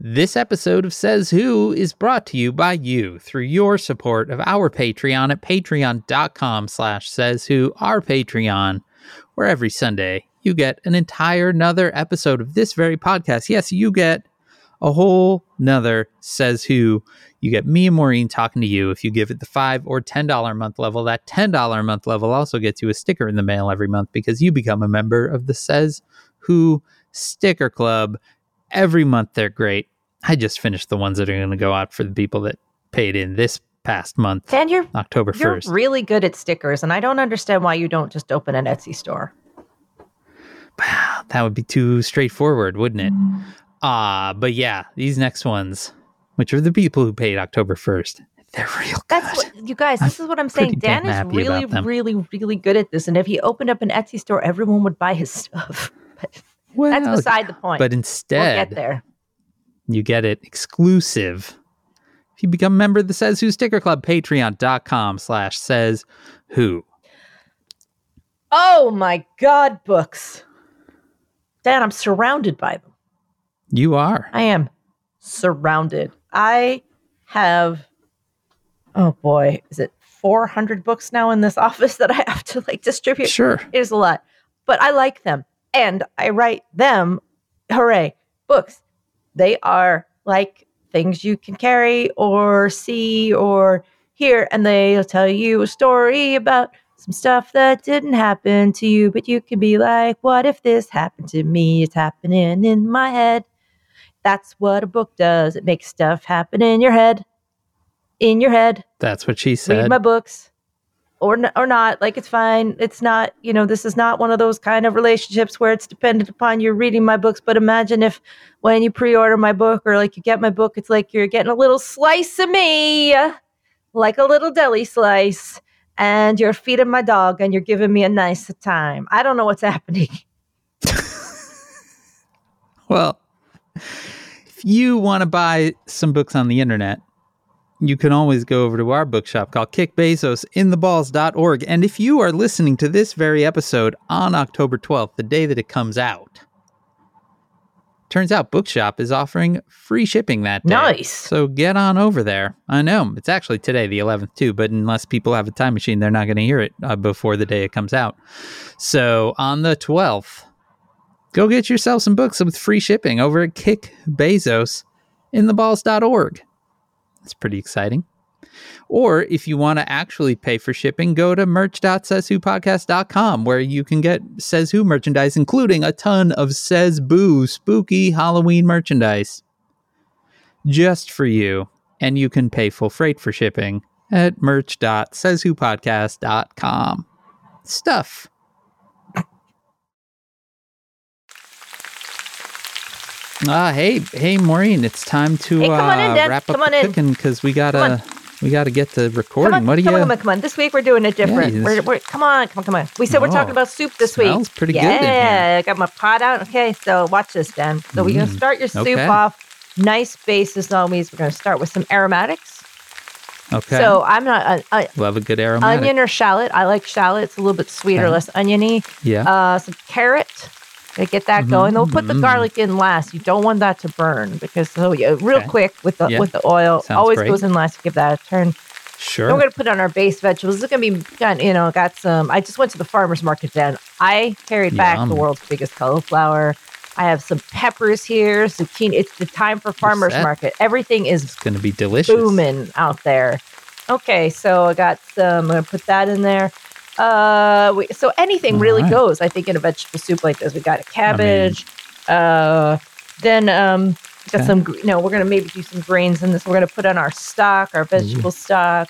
This episode of Says Who is brought to you by you through your support of our Patreon at patreon.com/sayswho, our Patreon, where every Sunday you get an entire another episode of this very podcast. Yes, you get a whole nother Says Who. You get me and Maureen talking to you if you give it the $5 or $10 a month level. That $10 a month level also gets you a sticker in the mail every month because you become a member of the Says Who Sticker Club. Every month they're great. I just finished the ones that are going to go out for the people that paid in this past month. Dan, you're October 1st. You're really good at stickers, and I don't understand why you don't just open an Etsy store. That would be too straightforward, wouldn't it? But yeah, these next ones, which are the people who paid October 1st, they're real good. That's what, you guys, this is what I'm saying. Dan is really, really good at this. And if he opened up an Etsy store, everyone would buy his stuff. Well, that's beside the point. But instead, we'll get there. You get it exclusive if you become a member of the Says Who Sticker Club, patreon.com/sayswho. Oh my God, books. Dan, I'm surrounded by them. You are. I am surrounded. I have, oh boy, is it 400 books now in this office that I have to like distribute? Sure. It is a lot, but I like them. And I write them, hooray, books. They are like things you can carry or see or hear, and they'll tell you a story about some stuff that didn't happen to you, but you can be like, what if this happened to me? It's happening in my head. That's what a book does. It makes stuff happen in your head. In your head. That's what she said. Read my books. Or not, like it's fine. It's not, you know, this is not one of those kind of relationships where it's dependent upon you reading my books. But imagine if when you pre-order my book or like you get my book, it's like you're getting a little slice of me, like a little deli slice, and you're feeding my dog and you're giving me a nice time. I don't know what's happening. Well, if you want to buy some books on the internet, you can always go over to our bookshop called KickBezosInTheBalls.org. And if you are listening to this very episode on October 12th, the day that it comes out, turns out Bookshop is offering free shipping that day. Nice. So get on over there. I know. It's actually today, the 11th, too. But unless people have a time machine, they're not going to hear it before the day it comes out. So on the 12th, go get yourself some books with free shipping over at KickBezosInTheBalls.org. It's pretty exciting. Or if you want to actually pay for shipping, go to merch.sayswhopodcast.com where you can get Says Who merchandise, including a ton of Says Boo spooky Halloween merchandise just for you. And you can pay full freight for shipping at merch.sayswhopodcast.com. Stuff. Hey, Maureen, it's time to wrap up the cooking because we gotta get to recording. Come on. This week we're doing it different. Yeah, come on. We said we're talking about soup this week. Smells pretty good in here. Yeah, I got my pot out. Okay, so watch this, Dan. So we're gonna start your soup off. Nice base as always. We're gonna start with some aromatics. Okay. So I'm not. Love a good aromatic. Onion or shallot. I like shallot. It's a little bit sweeter, less oniony. Yeah. Some carrot. Get that going. They'll put the garlic in last. You don't want that to burn because quick with the oil. Sounds always great. Goes in last. Give that a turn. Sure. Then we're gonna put on our base vegetables. It's gonna be done. Got some. I just went to the farmer's market. Then I carried back the world's biggest cauliflower. I have some peppers here, zucchini. It's the time for farmer's market. Everything is gonna be delicious. Booming out there. Okay, so I got some. I'm gonna put that in there. So anything really goes, I think, in a vegetable soup like this. We got a cabbage. Got some, we're going to maybe do some grains in this. We're going to put on our stock, our vegetable stock.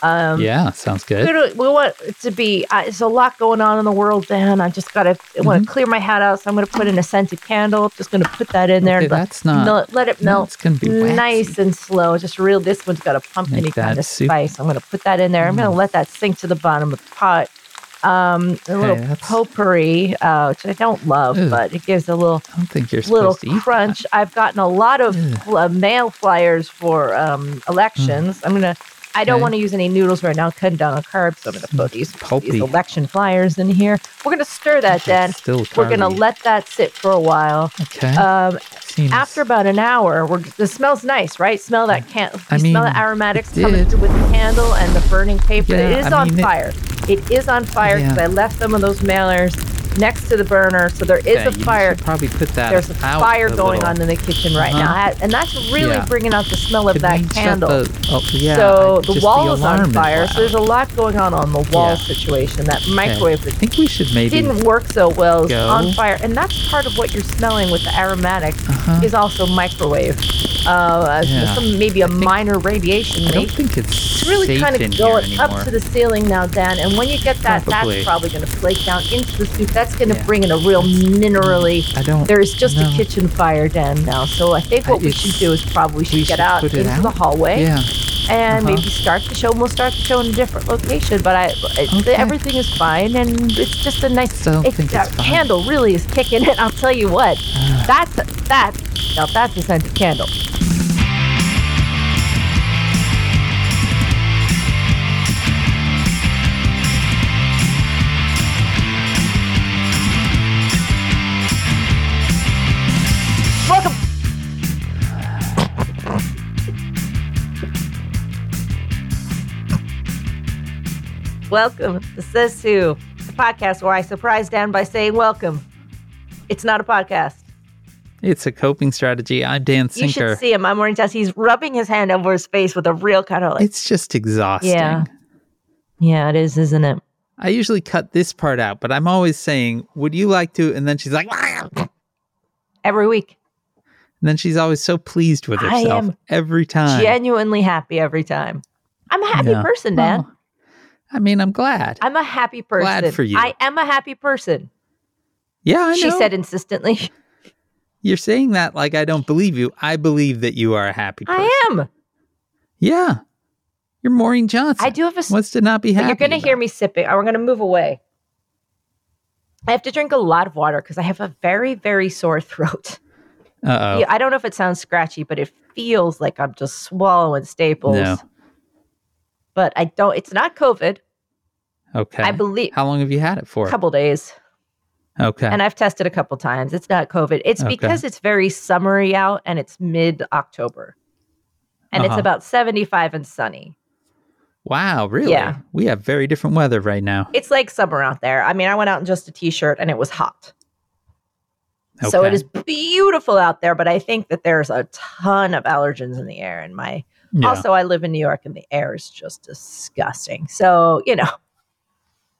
Sounds good. We want it to be, there's a lot going on in the world, Dan. I just got to want to clear my hat out. So I'm going to put in a scented candle. I'm just going to put that in there. Okay, that's let it melt. It's going to be nice and slow. Just real. This one's got to pump any kind of spice. I'm going to put that in there. I'm going to let that sink to the bottom of the pot. Potpourri, which I don't love, but it gives a little. I don't think you're supposed to eat crunch. That. I've gotten a lot of mail flyers for elections. I'm going to. I don't want to use any noodles right now. Cutting down on carbs. So I'm going to put these election flyers in here. We're going to stir that, Dan. We're going to let that sit for a while. Okay. seen after about an hour. It smells nice, right? Smell that can. Smell the aromatics coming through with the candle and the burning paper. Yeah, it is on fire. It is on fire because I left some of those mailers next to the burner, so there is a fire. Probably put that. There's a fire going on in the kitchen right now, and that's really bringing out the smell of that candle. So the wall is on fire. So there's a lot going on the wall situation. That microwave I think we should maybe didn't work so well. It's on fire, and that's part of what you're smelling with the aromatics is also microwave. Maybe a minor radiation. I don't think it's really safe kind of going up to the ceiling now, Dan. And when you get that, that's probably going to flake down into the soup. That's going to bring in a real minerally. There is just a kitchen fire, Dan, now. So I think what we should do is probably get out into the hallway and maybe start the show. We'll start the show in a different location, but everything is fine, and it's just a nice. Candle really is kicking it. I'll tell you what. Now that's a scented candle. Welcome to Says Who, the podcast where I surprise Dan by saying welcome. It's not a podcast. It's a coping strategy. I'm Dan Sinker. You should see him. I'm Maureen Johnson. He's rubbing his hand over his face with a real kind of like... It's just exhausting. Yeah, it is, isn't it? I usually cut this part out, but I'm always saying, would you like to... And then she's like... Every week. And then she's always so pleased with herself every time. Genuinely happy every time. I'm a happy person, Dan. Well, I'm glad. I'm a happy person. Glad for you. I am a happy person. Yeah, I know. She said insistently. You're saying that like I don't believe you. I believe that you are a happy person. I am. Yeah. You're Maureen Johnson. I do have wants to not be happy. You're going to hear me sipping. We're going to move away. I have to drink a lot of water because I have a very, very sore throat. Uh-oh. I don't know if it sounds scratchy, but it feels like I'm just swallowing staples. No. But I don't. It's not COVID. Okay. I believe. How long have you had it for? A couple days. Okay. And I've tested a couple times. It's not COVID. It's because it's very summery out and it's mid-October. And it's about 75 and sunny. Wow, really? Yeah. We have very different weather right now. It's like summer out there. I went out in just a t-shirt and it was hot. Okay. So it is beautiful out there, but I think that there's a ton of allergens in the air in my... Yeah. Also, I live in New York, and the air is just disgusting. So,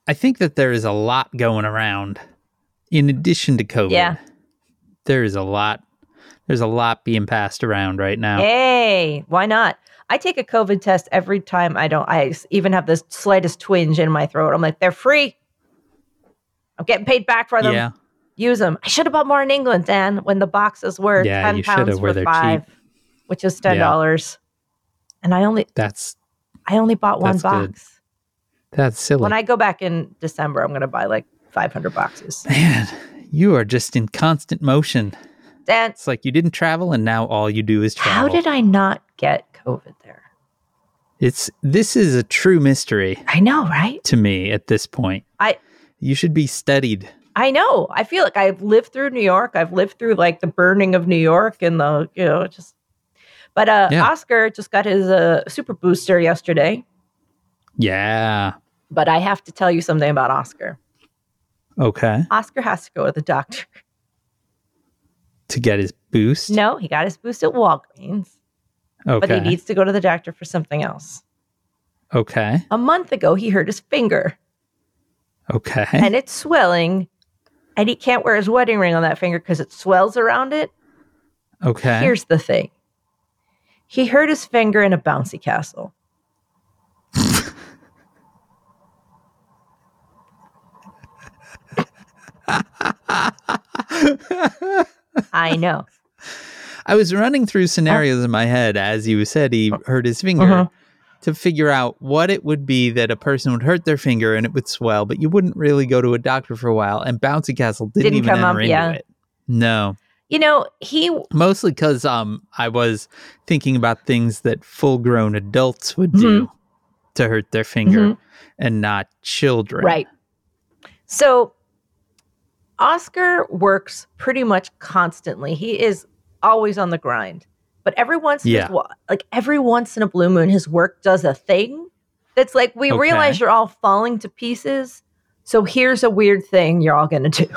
I think that there is a lot going around in addition to COVID. Yeah. There is a lot. There's a lot being passed around right now. Hey, why not? I take a COVID test every time I even have the slightest twinge in my throat. I'm like, they're free. I'm getting paid back for them. Yeah. Use them. I should have bought more in England, Dan, when the boxes were £10 for $5, which is $10. Yeah. And I only bought one box. Good. That's silly. When I go back in December, I'm going to buy like 500 boxes. Man, you are just in constant motion. It's like you didn't travel and now all you do is travel. How did I not get COVID there? This is a true mystery. I know, right? To me at this point. You should be studied. I know. I feel like I've lived through New York. I've lived through like the burning of New York and the, just. But Oscar just got his super booster yesterday. Yeah. But I have to tell you something about Oscar. Okay. Oscar has to go to the doctor. To get his boost? No, he got his boost at Walgreens. Okay. But he needs to go to the doctor for something else. Okay. A month ago, he hurt his finger. Okay. And it's swelling. And he can't wear his wedding ring on that finger because it swells around it. Okay. Here's the thing. He hurt his finger in a bouncy castle. I know. I was running through scenarios in my head as you said he hurt his finger to figure out what it would be that a person would hurt their finger and it would swell, but you wouldn't really go to a doctor for a while, and bouncy castle didn't even enter into it. No. He... Mostly because I was thinking about things that full-grown adults would do to hurt their finger and not children. Right. So, Oscar works pretty much constantly. He is always on the grind. But every once in a blue moon, his work does a thing that's like, we realize you're all falling to pieces. So here's a weird thing you're all going to do.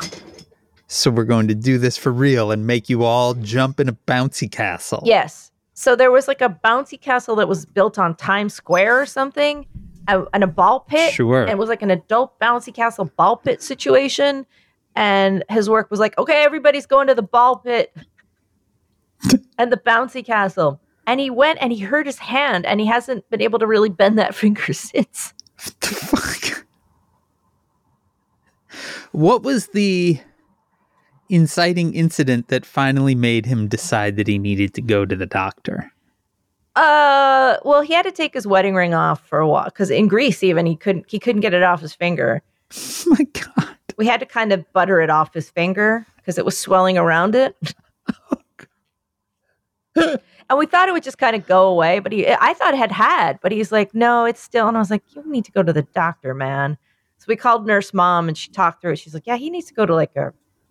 So we're going to do this for real and make you all jump in a bouncy castle. Yes. So there was like a bouncy castle that was built on Times Square or something, and a ball pit. Sure. And it was like an adult bouncy castle ball pit situation. And his work was like, okay, everybody's going to the ball pit and the bouncy castle. And he went and he hurt his hand, and he hasn't been able to really bend that finger since. What the fuck? What was the inciting incident that finally made him decide that he needed to go to the doctor? Well, he had to take his wedding ring off for a while, because in Greece even he couldn't get it off his finger. Oh my God. We had to kind of butter it off his finger because it was swelling around it. And we thought it would just kind of go away, but I thought it had, but he's like, no, it's still. And I was like, you need to go to the doctor, man. So we called Nurse Mom and she talked through it. She's like, yeah, he needs to go to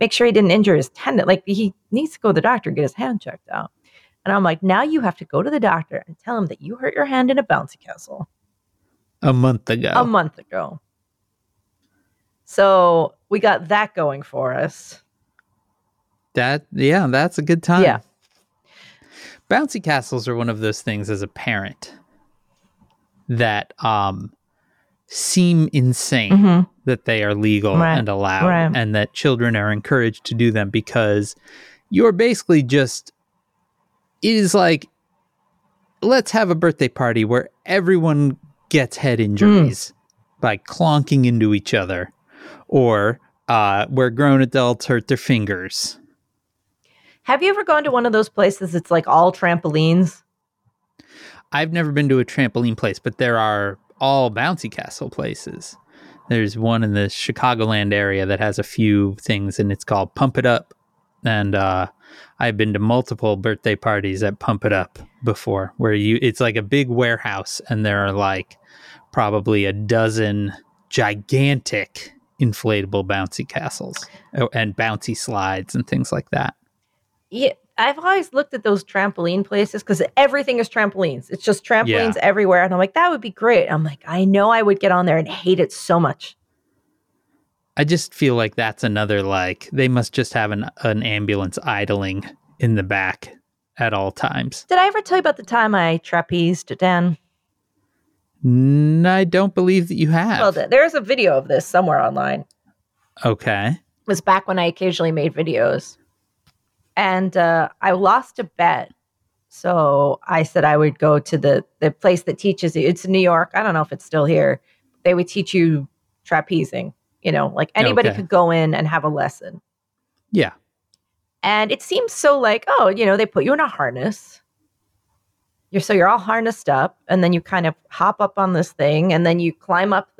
make sure he didn't injure his tendon. Like, he needs to go to the doctor and get his hand checked out. And I'm like, now you have to go to the doctor and tell him that you hurt your hand in a bouncy castle. A month ago. So we got that going for us. That's a good time. Yeah. Bouncy castles are one of those things as a parent that seem insane that they are legal and allowed and that children are encouraged to do them, because you're basically just, it is like, let's have a birthday party where everyone gets head injuries by clonking into each other, or where grown adults hurt their fingers. Have you ever gone to one of those places that's like all trampolines? I've never been to a trampoline place, but there are all bouncy castle places. There's one in the Chicagoland area that has a few things, and it's called Pump It Up. And I've been to multiple birthday parties at Pump It Up before, where it's like a big warehouse, and there are like probably a dozen gigantic inflatable bouncy castles and bouncy slides and things like that. Yeah, I've always looked at those trampoline places because everything is trampolines. It's just trampolines everywhere. And I'm like, that would be great. I'm like, I know I would get on there and hate it so much. I just feel like that's another, like, they must just have an ambulance idling in the back at all times. Did I ever tell you about the time I trapezed, Dan? I don't believe that you have. Well, there's a video of this somewhere online. Okay. It was back when I occasionally made videos. And I lost a bet. So I said I would go to the place that teaches you. It's in New York. I don't know if it's still here. They would teach you trapezing. You know, like anybody could go in and have a lesson. Yeah. And it seems so like, oh, you know, they put you in a harness. You're all harnessed up. And then you kind of hop up on this thing. And then you climb up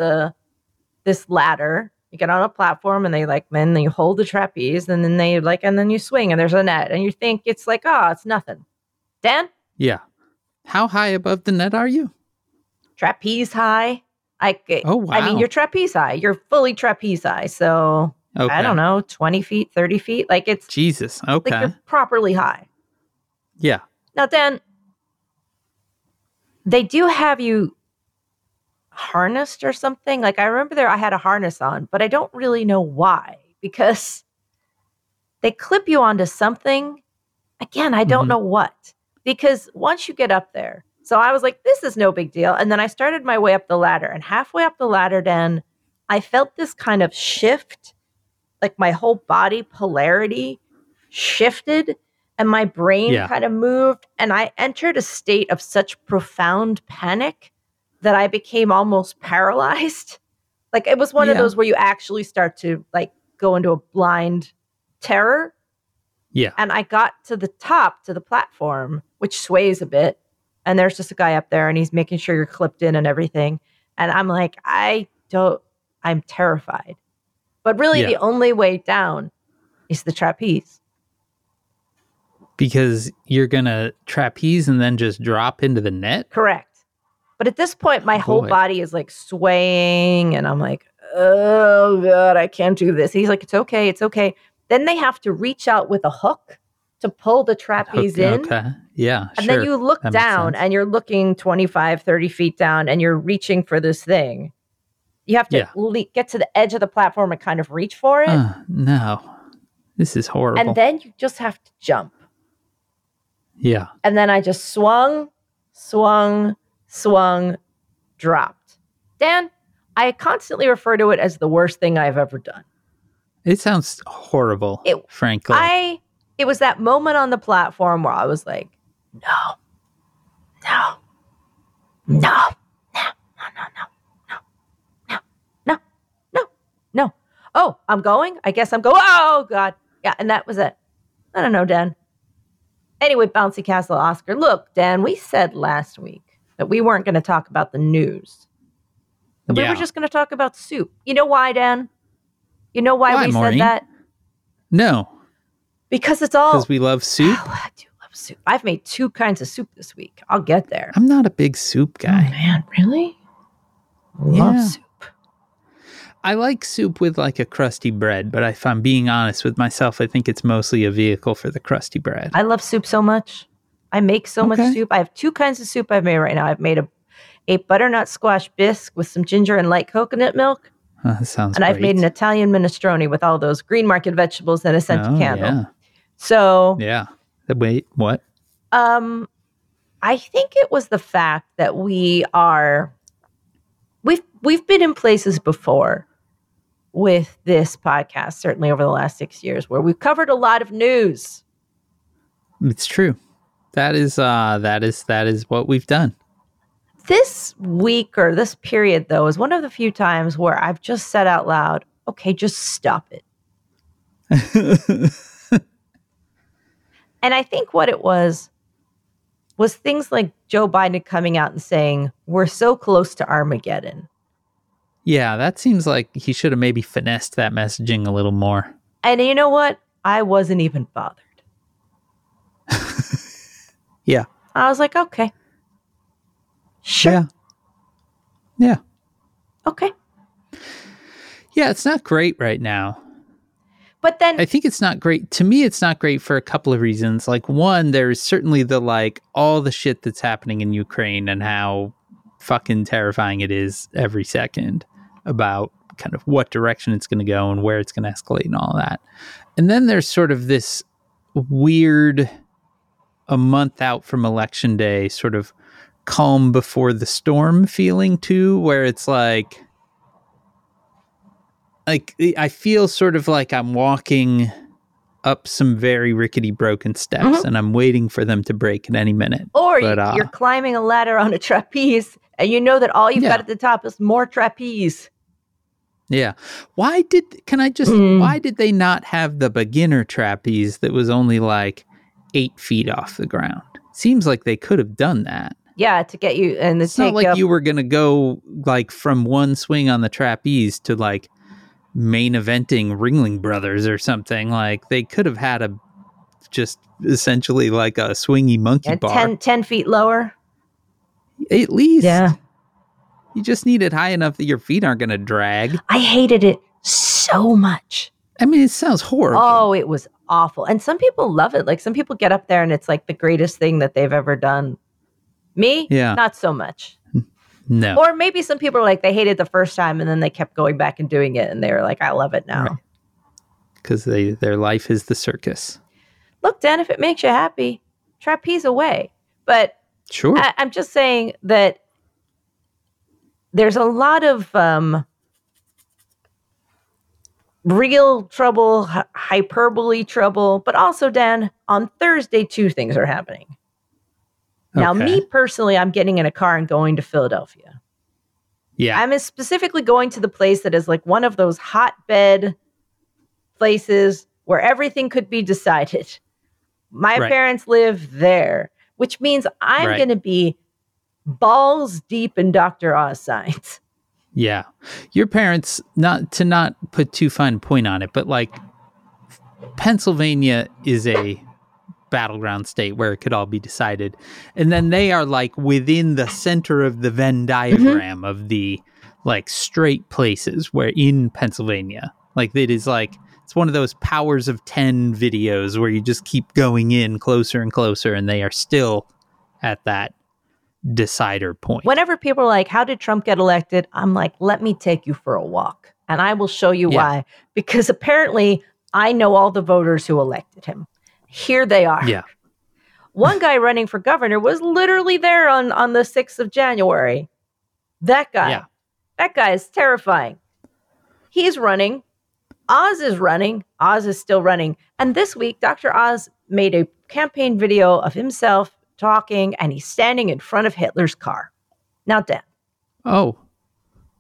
this ladder. You get on a platform and then you hold the trapeze, and then you swing, and there's a net, and you think it's like, oh, it's nothing. Dan? Yeah. How high above the net are you? Trapeze high. Oh, wow. I mean, you're trapeze high. You're fully trapeze high. So, okay. I don't know, 20 feet, 30 feet. Like, it's... Jesus, okay. Like, you're properly high. Yeah. Now, Dan, they do have you harnessed or something. Like, I remember I had a harness on, but I don't really know why, because they clip you onto something. Again, I don't know what, because once you get up there, so I was like, this is no big deal. And then I started my way up the ladder, and halfway up the ladder, Dan, I felt this kind of shift, like my whole body polarity shifted, and my brain kind of moved, and I entered a state of such profound panic that I became almost paralyzed. Like, it was one of those where you actually start to like go into a blind terror. Yeah. And I got to the top, to the platform, which sways a bit. And there's just a guy up there, and he's making sure you're clipped in and everything. And I'm like, I'm terrified. But really the only way down is the trapeze. Because you're going to trapeze and then just drop into the net? Correct. But at this point, my whole body is like swaying, and I'm like, oh God, I can't do this. He's like, it's okay. Then they have to reach out with a hook to pull the trapeze in. Okay. Yeah. And sure. Then you look that down and you're looking 25, 30 feet down and you're reaching for this thing. You have to get to the edge of the platform and kind of reach for it. No, this is horrible. And then you just have to jump. Yeah. And then I just swung, dropped. Dan, I constantly refer to it as the worst thing I've ever done. It sounds horrible, frankly. It was that moment on the platform where I was like, no. Oh, I'm going? I guess I'm going. Oh, God. Yeah, and that was it. I don't know, Dan. Anyway, Bouncy Castle Oscar. Look, Dan, we said last week that we weren't going to talk about the news. Yeah. We were just going to talk about soup. You know why, Dan? You know why we Maureen? Said that? No. Because it's all... Because we love soup? Oh, I do love soup. I've made two kinds of soup this week. I'll get there. I'm not a big soup guy. Oh, man, really? I love soup. I like soup with like a crusty bread, but if I'm being honest with myself, I think it's mostly a vehicle for the crusty bread. I love soup so much. I make so much soup. I have two kinds of soup I've made right now. I've made a butternut squash bisque with some ginger and light coconut milk. Oh, that sounds great. I've made an Italian minestrone with all those green market vegetables and a scented candle. Yeah. So... Yeah. Wait, what? I think it was the fact that we are... We've been in places before with this podcast, certainly over the last 6 years, where we've covered a lot of news. It's true. That is what we've done. This week or this period, though, is one of the few times where I've just said out loud, okay, just stop it. And I think what it was things like Joe Biden coming out and saying, we're so close to Armageddon. Yeah, that seems like he should have maybe finessed that messaging a little more. And you know what? I wasn't even bothered. Yeah. I was like, okay. Sure. Yeah. Okay. Yeah, it's not great right now. But then I think it's not great. To me, it's not great for a couple of reasons. Like, one, there is certainly the like all the shit that's happening in Ukraine and how fucking terrifying it is every second about kind of what direction it's going to go and where it's going to escalate and all that. And then there's sort of this weird, a month out from election day, sort of calm before the storm feeling too, where it's like... Like, I feel sort of like I'm walking up some very rickety broken steps and I'm waiting for them to break at any minute. Or you're climbing a ladder on a trapeze and you know that all you've got at the top is more trapeze. Yeah. Why did they not have the beginner trapeze that was only like 8 feet off the ground? Seems like they could have done that. Yeah, to get you. And it's not like you were going to go like from one swing on the trapeze to like main eventing Ringling Brothers or something. Like they could have had a just essentially like a swingy monkey bar 10 feet lower at least. Yeah, you just need it high enough that your feet aren't going to drag. I hated it so much. I mean, it sounds horrible. Oh, it was awful. And some people love it. Like some people get up there and it's like the greatest thing that they've ever done. Me? Yeah, not so much. No. Or maybe some people are like, they hated the first time and then they kept going back and doing it and they were like, I love it now. Because their life is the circus. Look, Dan, if it makes you happy, trapeze away. But sure. I'm just saying that there's a lot of real trouble, hyperbole trouble. But also, Dan, on Thursday, two things are happening. Now, me personally, I'm getting in a car and going to Philadelphia. Yeah. I'm specifically going to the place that is like one of those hotbed places where everything could be decided. My parents live there, which means I'm going to be balls deep in Dr. Oz signs. Yeah. Your parents, not to put too fine a point on it, but like Pennsylvania is a... battleground state where it could all be decided. And then they are like within the center of the Venn diagram of the like straight places where in Pennsylvania, like it is like It's one of those powers of 10 videos where you just keep going in closer and closer, and they are still at that decider point. Whenever people are like, how did Trump get elected? I'm like, let me take you for a walk, and I will show you why. Because apparently I know all the voters who elected him. Here they are. Yeah. One guy running for governor was literally there on the 6th of January. That guy. Yeah. That guy is terrifying. He's running. Oz is running. Oz is still running. And this week, Dr. Oz made a campaign video of himself talking, and he's standing in front of Hitler's car. Now, Dan. Oh.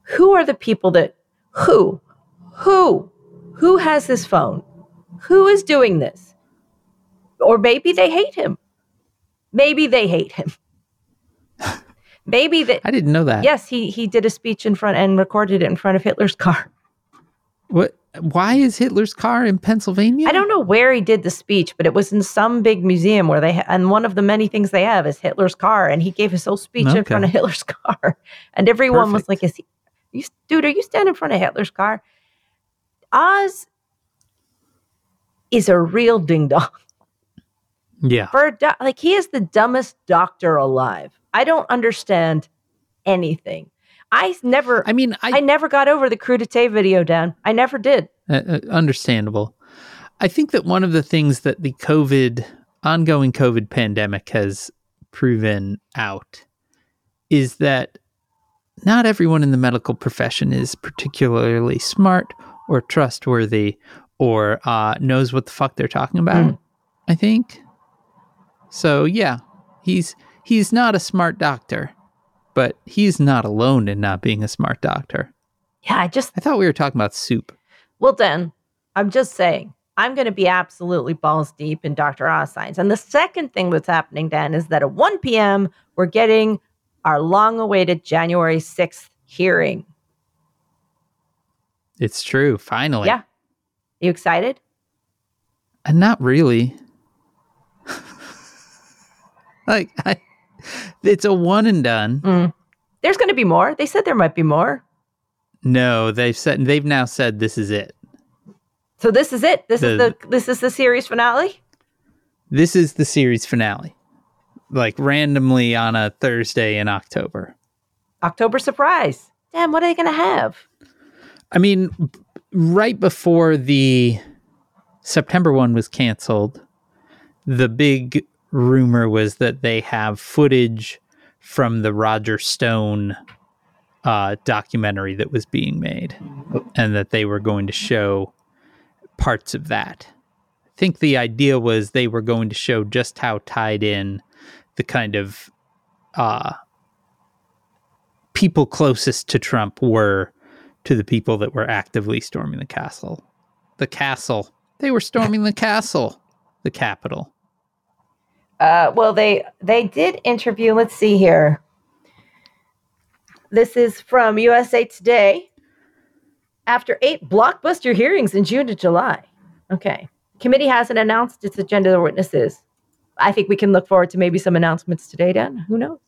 Who are the people that... Who has this phone? Who is doing this? Or maybe they hate him. Maybe they hate him. Maybe that. I didn't know that. Yes, he did a speech in front and recorded it in front of Hitler's car. What? Why is Hitler's car in Pennsylvania? I don't know where he did the speech, but it was in some big museum where they and one of the many things they have is Hitler's car, and he gave his whole speech in front of Hitler's car, and everyone was like, "Is he, dude? Are you standing in front of Hitler's car?" Oz is a real ding dong. Yeah, like he is the dumbest doctor alive. I don't understand anything. I never got over the crudité video, Dan. I never did. Understandable. I think that one of the things that the ongoing COVID pandemic has proven out is that not everyone in the medical profession is particularly smart or trustworthy or knows what the fuck they're talking about, I think. So, yeah, he's not a smart doctor. But he's not alone in not being a smart doctor. Yeah, I thought we were talking about soup. Well, then, I'm just saying, I'm going to be absolutely balls deep in Dr. Oz science. And the second thing that's happening, Dan, is that at 1 p.m., we're getting our long-awaited January 6th hearing. It's true, finally. Yeah. Are you excited? Not really. It's a one and done. There's going to be more. They said there might be more. No, they've now said this is it. So this is it. This is the series finale. This is the series finale, like randomly on a Thursday in October. October surprise! Damn, what are they going to have? I mean, right before the September one was canceled, the big rumor was that they have footage from the Roger Stone documentary that was being made and that they were going to show parts of that. I think the idea was they were going to show just how tied in the kind of people closest to Trump were to the people that were actively storming the castle. The castle. They were storming the castle, the Capitol. Well, they did interview, let's see here. This is from USA Today. After 8 blockbuster hearings in June to July. Okay. Committee hasn't announced its agenda or witnesses. I think we can look forward to maybe some announcements today, Dan. Who knows?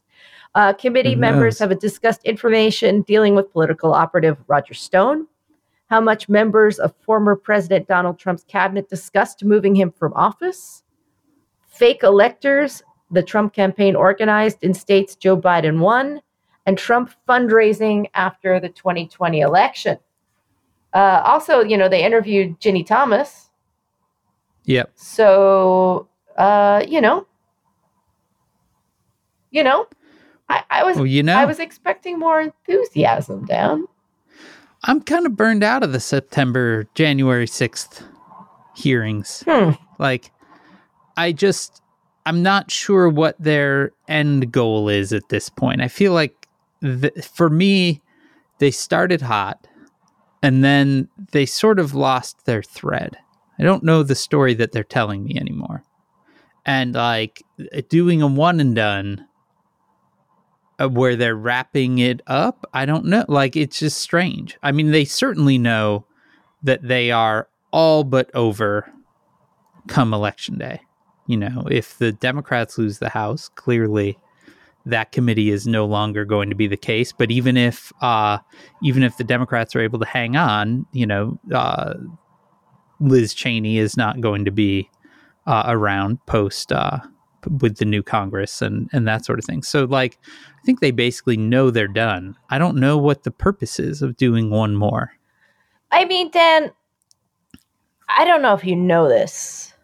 Committee members have discussed information dealing with political operative Roger Stone, how much members of former President Donald Trump's cabinet discussed moving him from office, fake electors the Trump campaign organized in states Joe Biden won, and Trump fundraising after the 2020 election. Also, they interviewed Ginny Thomas. Yep. So, I was expecting more enthusiasm, Dan. I'm kind of burned out of the January 6th hearings. I'm not sure what their end goal is at this point. I feel like for me, they started hot and then they sort of lost their thread. I don't know the story that they're telling me anymore. And doing a one and done where they're wrapping it up, I don't know. It's just strange. I mean, they certainly know that they are all but over come election day. If the Democrats lose the House, clearly that committee is no longer going to be the case. But even if the Democrats are able to hang on, Liz Cheney is not going to be around post with the new Congress and that sort of thing. So, like, I think they basically know they're done. I don't know what the purpose is of doing one more. I mean, Dan, I don't know if you know this,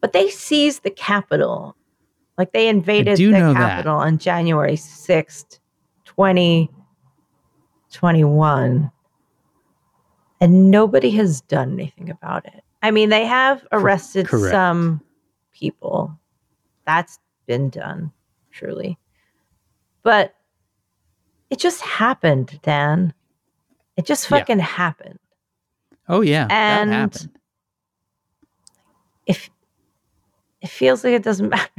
but they seized the Capitol. Like, they invaded the Capitol on January 6th, 2021. And nobody has done anything about it. I mean, they have arrested some people. That's been done, truly. But it just happened, Dan. It just fucking happened. Oh, yeah. And that happened. If it feels like it doesn't matter.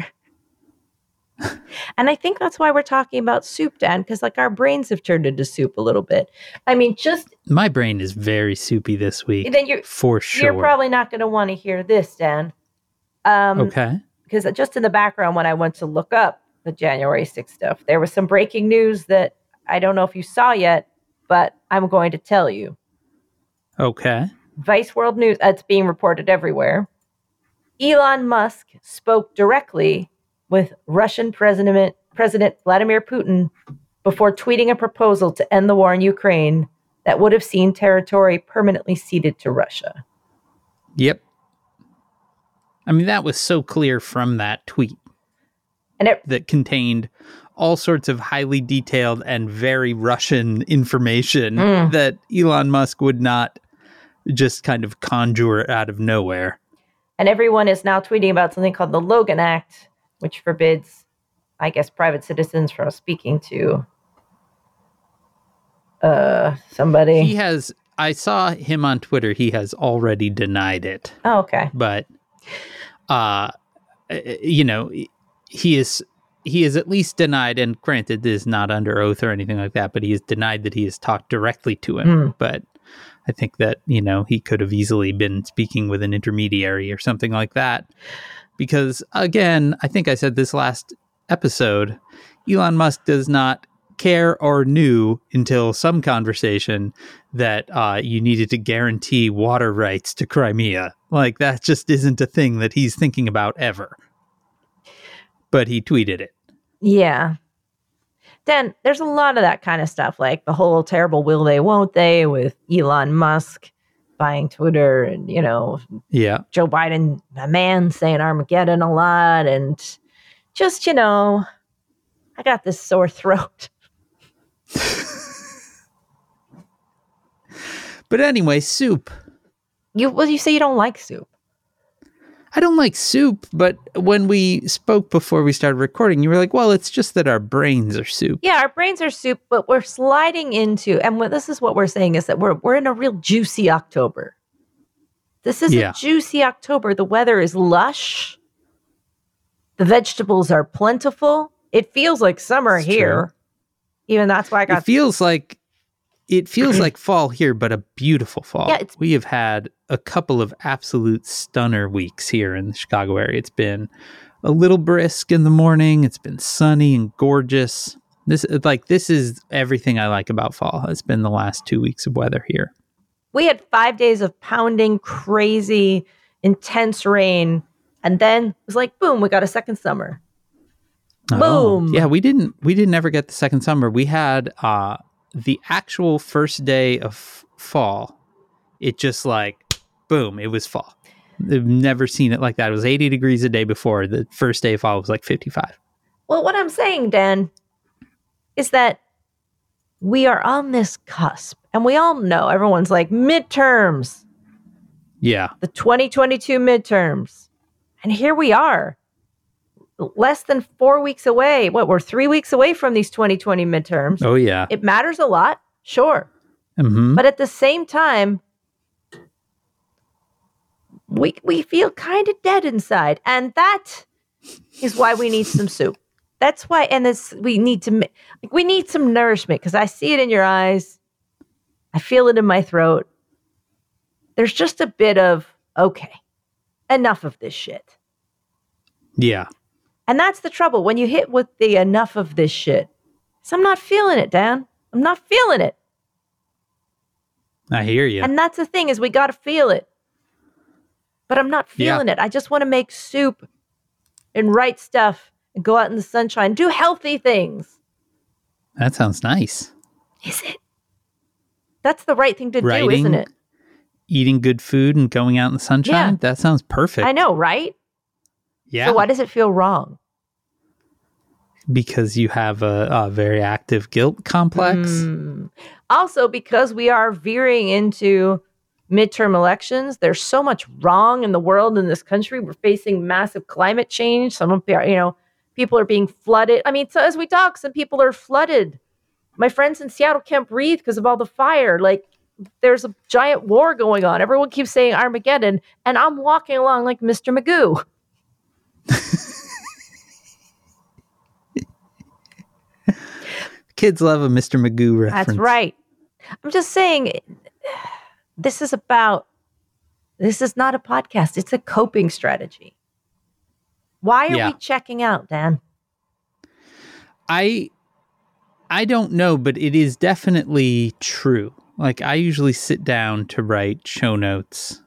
And I think that's why we're talking about soup, Dan, because like our brains have turned into soup a little bit. I mean, just my brain is very soupy this week. Then you're probably not going to want to hear this, Dan. Okay. Because just in the background, when I went to look up the January 6th stuff, there was some breaking news that I don't know if you saw yet, but I'm going to tell you. Okay. Vice World News. It's being reported everywhere. Elon Musk spoke directly with Russian President Vladimir Putin before tweeting a proposal to end the war in Ukraine that would have seen territory permanently ceded to Russia. Yep. I mean, that was so clear from that tweet. And that contained all sorts of highly detailed and very Russian information that Elon Musk would not just kind of conjure out of nowhere. And everyone is now tweeting about something called the Logan Act, which forbids, I guess, private citizens from speaking to somebody. I saw him on Twitter. He has already denied it. Oh, okay. But, you know, he is at least denied, and granted, this is not under oath or anything like that, but he has denied that he has talked directly to him. But I think that, you know, he could have easily been speaking with an intermediary or something like that. Because, again, I think I said this last episode, Elon Musk does not care or knew until some conversation that you needed to guarantee water rights to Crimea. Like, that just isn't a thing that he's thinking about ever. But he tweeted it. Yeah. Dan, there's a lot of that kind of stuff, like the whole terrible will they, won't they with Elon Musk buying Twitter and, you know, Joe Biden, a man saying Armageddon a lot and just, you know, I got this sore throat. But anyway, soup. You say you don't like soup. I don't like soup, but when we spoke before we started recording, you were like, well, it's just that our brains are soup. Yeah, our brains are soup, but we're sliding into, and this is what we're saying is that we're in a real juicy October. This is a juicy October. The weather is lush. The vegetables are plentiful. It feels like summer here. True. Even that's why I got... It feels like fall here, but a beautiful fall. Yeah, we have had a couple of absolute stunner weeks here in the Chicago area. It's been a little brisk in the morning. It's been sunny and gorgeous. This is everything I like about fall. It's been the last 2 weeks of weather here. We had 5 days of pounding, crazy, intense rain. And then it was like, boom, we got a second summer. Oh, boom. Yeah, we didn't ever get the second summer. We had... the actual first day of fall, it just like, boom, it was fall. I've never seen it like that. It was 80 degrees a day before. The first day of fall was like 55. Well, what I'm saying, Dan, is that we are on this cusp. And we all know everyone's like, midterms. Yeah. The 2022 midterms. And here we are. Less than 4 weeks away. We're 3 weeks away from these 2020 midterms. Oh, yeah. It matters a lot. Sure. Mm-hmm. But at the same time, we feel kind of dead inside. And that is why we need some soup. That's why. And we need some nourishment because I see it in your eyes. I feel it in my throat. There's just a bit of, okay, enough of this shit. Yeah. And that's the trouble. When you hit with the enough of this shit, so I'm not feeling it, Dan. I'm not feeling it. I hear you. And that's the thing is we got to feel it. But I'm not feeling it. I just want to make soup and write stuff and go out in the sunshine, do healthy things. That sounds nice. Is it? That's the right thing to do, isn't it? Eating good food and going out in the sunshine? Yeah. That sounds perfect. I know, right? Yeah. So why does it feel wrong? Because you have a very active guilt complex. Mm. Also, because we are veering into midterm elections. There's so much wrong in the world, in this country. We're facing massive climate change. Some of people are being flooded. I mean, so as we talk, some people are flooded. My friends in Seattle can't breathe because of all the fire. Like, there's a giant war going on. Everyone keeps saying Armageddon, and I'm walking along like Mr. Magoo. Kids love a Mr. Magoo reference. That's right. I'm just saying, this is not a podcast. It's a coping strategy. Why are we checking out, Dan? I don't know, but it is definitely true. Like, I usually sit down to write show notes,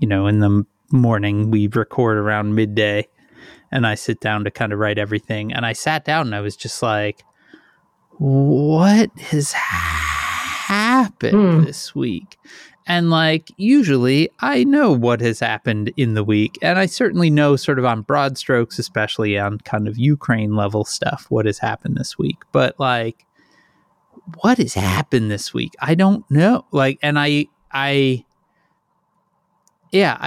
in the morning. We record around midday, and I sit down to kind of write everything. And I sat down and I was just like, what has happened this week? And like, usually I know what has happened in the week. And I certainly know sort of on broad strokes, especially on kind of Ukraine level stuff, what has happened this week. But like, what has happened this week? I don't know. Like, and I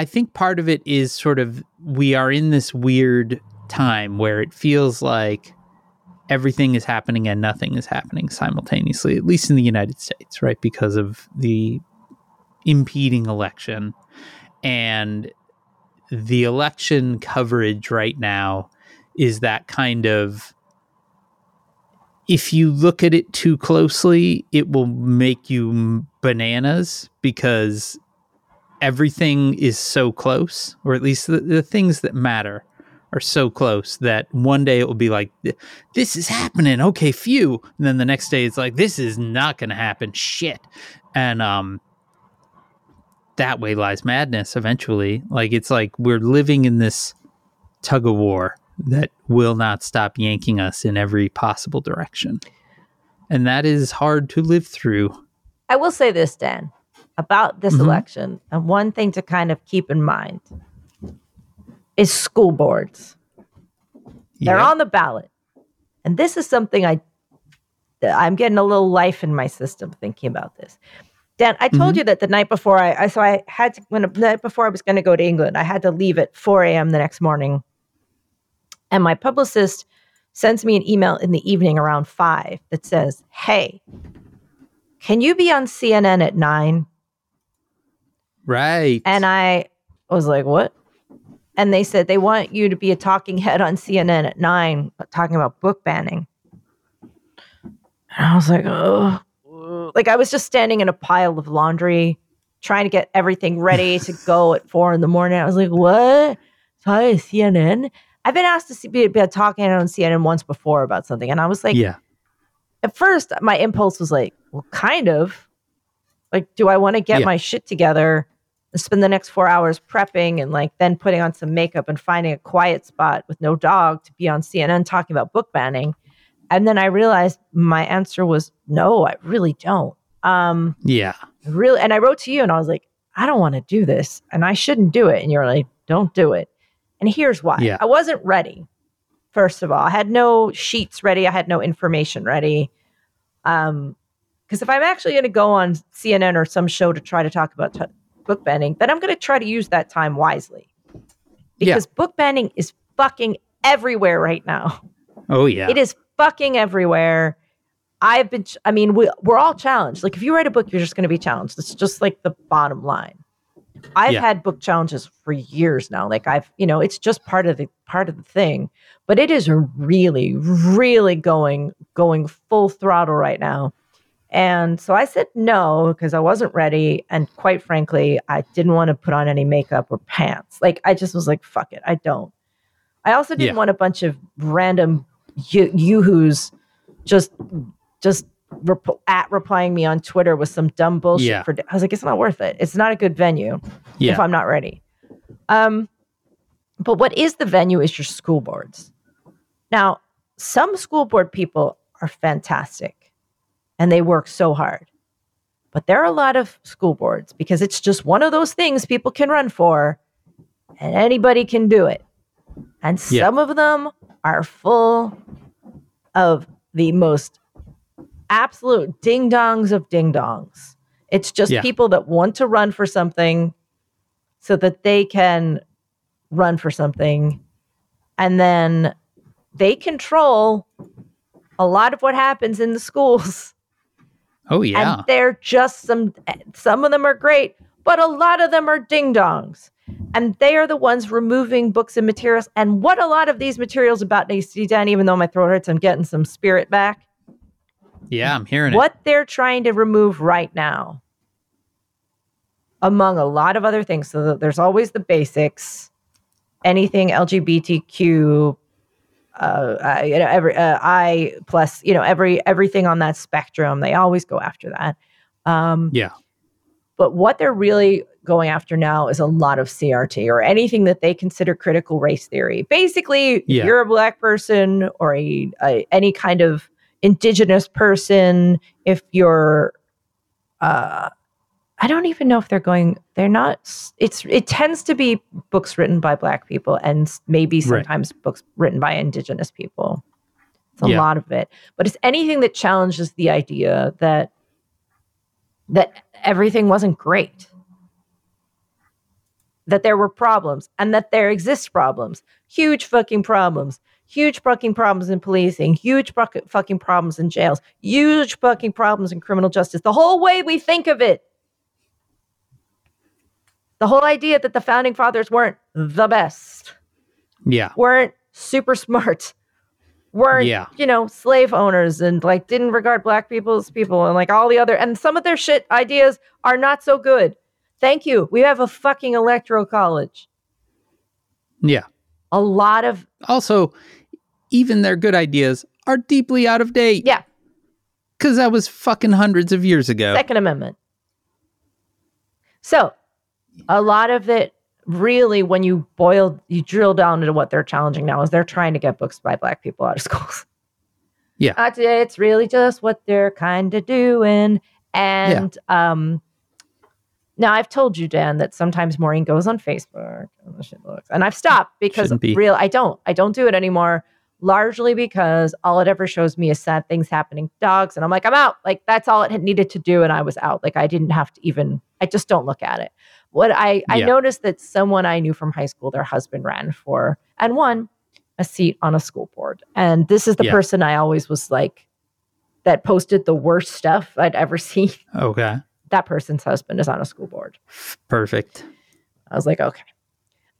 think part of it is sort of, we are in this weird time where it feels like everything is happening and nothing is happening simultaneously, at least in the United States, right? Because of the impeding election. And the election coverage right now is that kind of, if you look at it too closely, it will make you bananas because everything is so close, or at least the things that matter are so close that one day it will be like, this is happening. Okay, phew. And then the next day it's like, this is not going to happen. Shit. And that way lies madness eventually. Like, it's like we're living in this tug of war that will not stop yanking us in every possible direction. And that is hard to live through. I will say this, Dan, about this election. And one thing to kind of keep in mind is school boards. They're on the ballot. And this is something I'm getting a little life in my system thinking about this. Dan, I told you that the night before the night before I was going to go to England, I had to leave at 4 a.m. the next morning. And my publicist sends me an email in the evening around 5 that says, hey, can you be on CNN at 9? Right. And I was like, what? And they said they want you to be a talking head on CNN at 9, talking about book banning. And I was like, oh. Like, I was just standing in a pile of laundry, trying to get everything ready to go at 4 in the morning. I was like, what? Sorry, CNN? I've been asked to be a talking head on CNN once before about something. And I was like, At first, my impulse was like, well, kind of. Like, do I want to get my shit together? Spend the next 4 hours prepping and like then putting on some makeup and finding a quiet spot with no dog to be on CNN talking about book banning. And then I realized my answer was no, I really don't. Really. And I wrote to you and I was like, I don't want to do this and I shouldn't do it. And you're like, don't do it. And here's why. I wasn't ready. First of all, I had no sheets ready. I had no information ready. Because if I'm actually going to go on CNN or some show to try to talk about book banning, but I'm going to try to use that time wisely because book banning is fucking everywhere right now. Oh yeah. It is fucking everywhere. We're all challenged. Like if you write a book, you're just going to be challenged. It's just like the bottom line. I've had book challenges for years now. Like it's just part of the thing, but it is really, really going full throttle right now. And so I said no, because I wasn't ready. And quite frankly, I didn't want to put on any makeup or pants. Like, I just was like, fuck it, I don't. I also didn't want a bunch of random yoo-hoos just replying me on Twitter with some dumb bullshit. Yeah. I was like, it's not worth it. It's not a good venue if I'm not ready. But what is the venue is your school boards. Now, some school board people are fantastic and they work so hard. But there are a lot of school boards because it's just one of those things people can run for and anybody can do it. And some of them are full of the most absolute ding-dongs of ding-dongs. It's just people that want to run for something so that they can run for something. And then they control a lot of what happens in the schools. Oh, yeah. And they're just some of them are great, but a lot of them are ding-dongs. And they are the ones removing books and materials. And what a lot of these materials about needs to be done, even though my throat hurts, I'm getting some spirit back. Yeah, I'm hearing what they're trying to remove right now, among a lot of other things. So there's always the basics, anything LGBTQ, I plus, everything on that spectrum. They always go after that. But what they're really going after now is a lot of CRT or anything that they consider critical race theory. Basically, you're a black person or any kind of indigenous person. If you're, I don't even know if they're going, they're not, it tends to be books written by black people and maybe sometimes books written by indigenous people. It's a lot of it, but it's anything that challenges the idea that everything wasn't great, that there were problems and that there exist problems, huge fucking problems in policing, huge fucking problems in jails, huge fucking problems in criminal justice, the whole way we think of it. The whole idea that the founding fathers weren't the best, weren't super smart, weren't, slave owners and didn't regard black people as people and all the other, and some of their shit ideas are not so good. Thank you. We have a fucking electoral college. Yeah. A lot of... Also, even their good ideas are deeply out of date. Yeah. Because that was fucking hundreds of years ago. Second Amendment. So, a lot of it, really, when you drill down into what they're challenging now, is they're trying to get books by black people out of schools. Yeah. It's really just what they're kind of doing. And... Now, I've told you, Dan, that sometimes Maureen goes on Facebook and I've stopped because I don't do it anymore, largely because all it ever shows me is sad things happening to dogs. And I'm like, I'm out. That's all it had needed to do. And I was out. I didn't have to I just don't look at it. What I noticed that someone I knew from high school, their husband ran for and won a seat on a school board. And this is the person I always was that posted the worst stuff I'd ever seen. Okay. That person's husband is on a school board. Perfect. I was like, okay.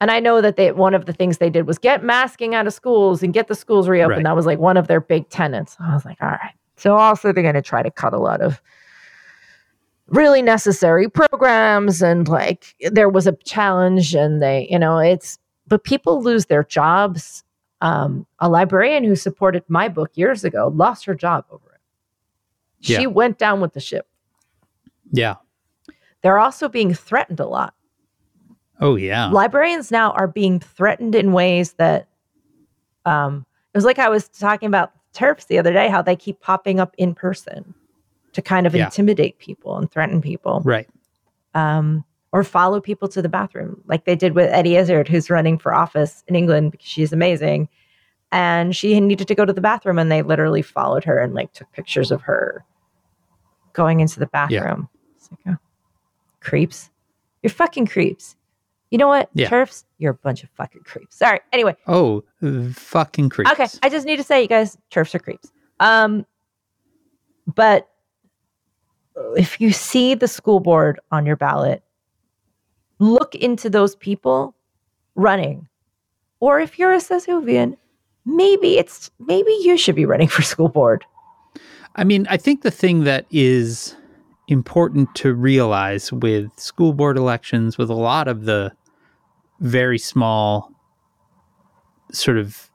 And I know that one of the things they did was get masking out of schools and get the schools reopened. Right. That was one of their big tenets. I was like, all right. So also they're going to try to cut a lot of really necessary programs. And there was a challenge and they, but people lose their jobs. A librarian who supported my book years ago lost her job over it. Yeah. She went down with the ship. Yeah. They're also being threatened a lot. Oh, yeah. Librarians now are being threatened in ways that it was I was talking about TERFs the other day, how they keep popping up in person to kind of intimidate people and threaten people. Right. Or follow people to the bathroom like they did with Eddie Izzard, who's running for office in England because she's amazing. And she needed to go to the bathroom and they literally followed her and took pictures of her going into the bathroom. It's creeps. You're fucking creeps. You know what? Yeah. TERFs, you're a bunch of fucking creeps. Sorry. Anyway. Oh, fucking creeps. Okay. I just need to say, you guys, TERFs are creeps. But if you see the school board on your ballot, look into those people running. Or if you're a Says Whovian, maybe you should be running for school board. I mean, I think the thing that is important to realize with school board elections, with a lot of the very small sort of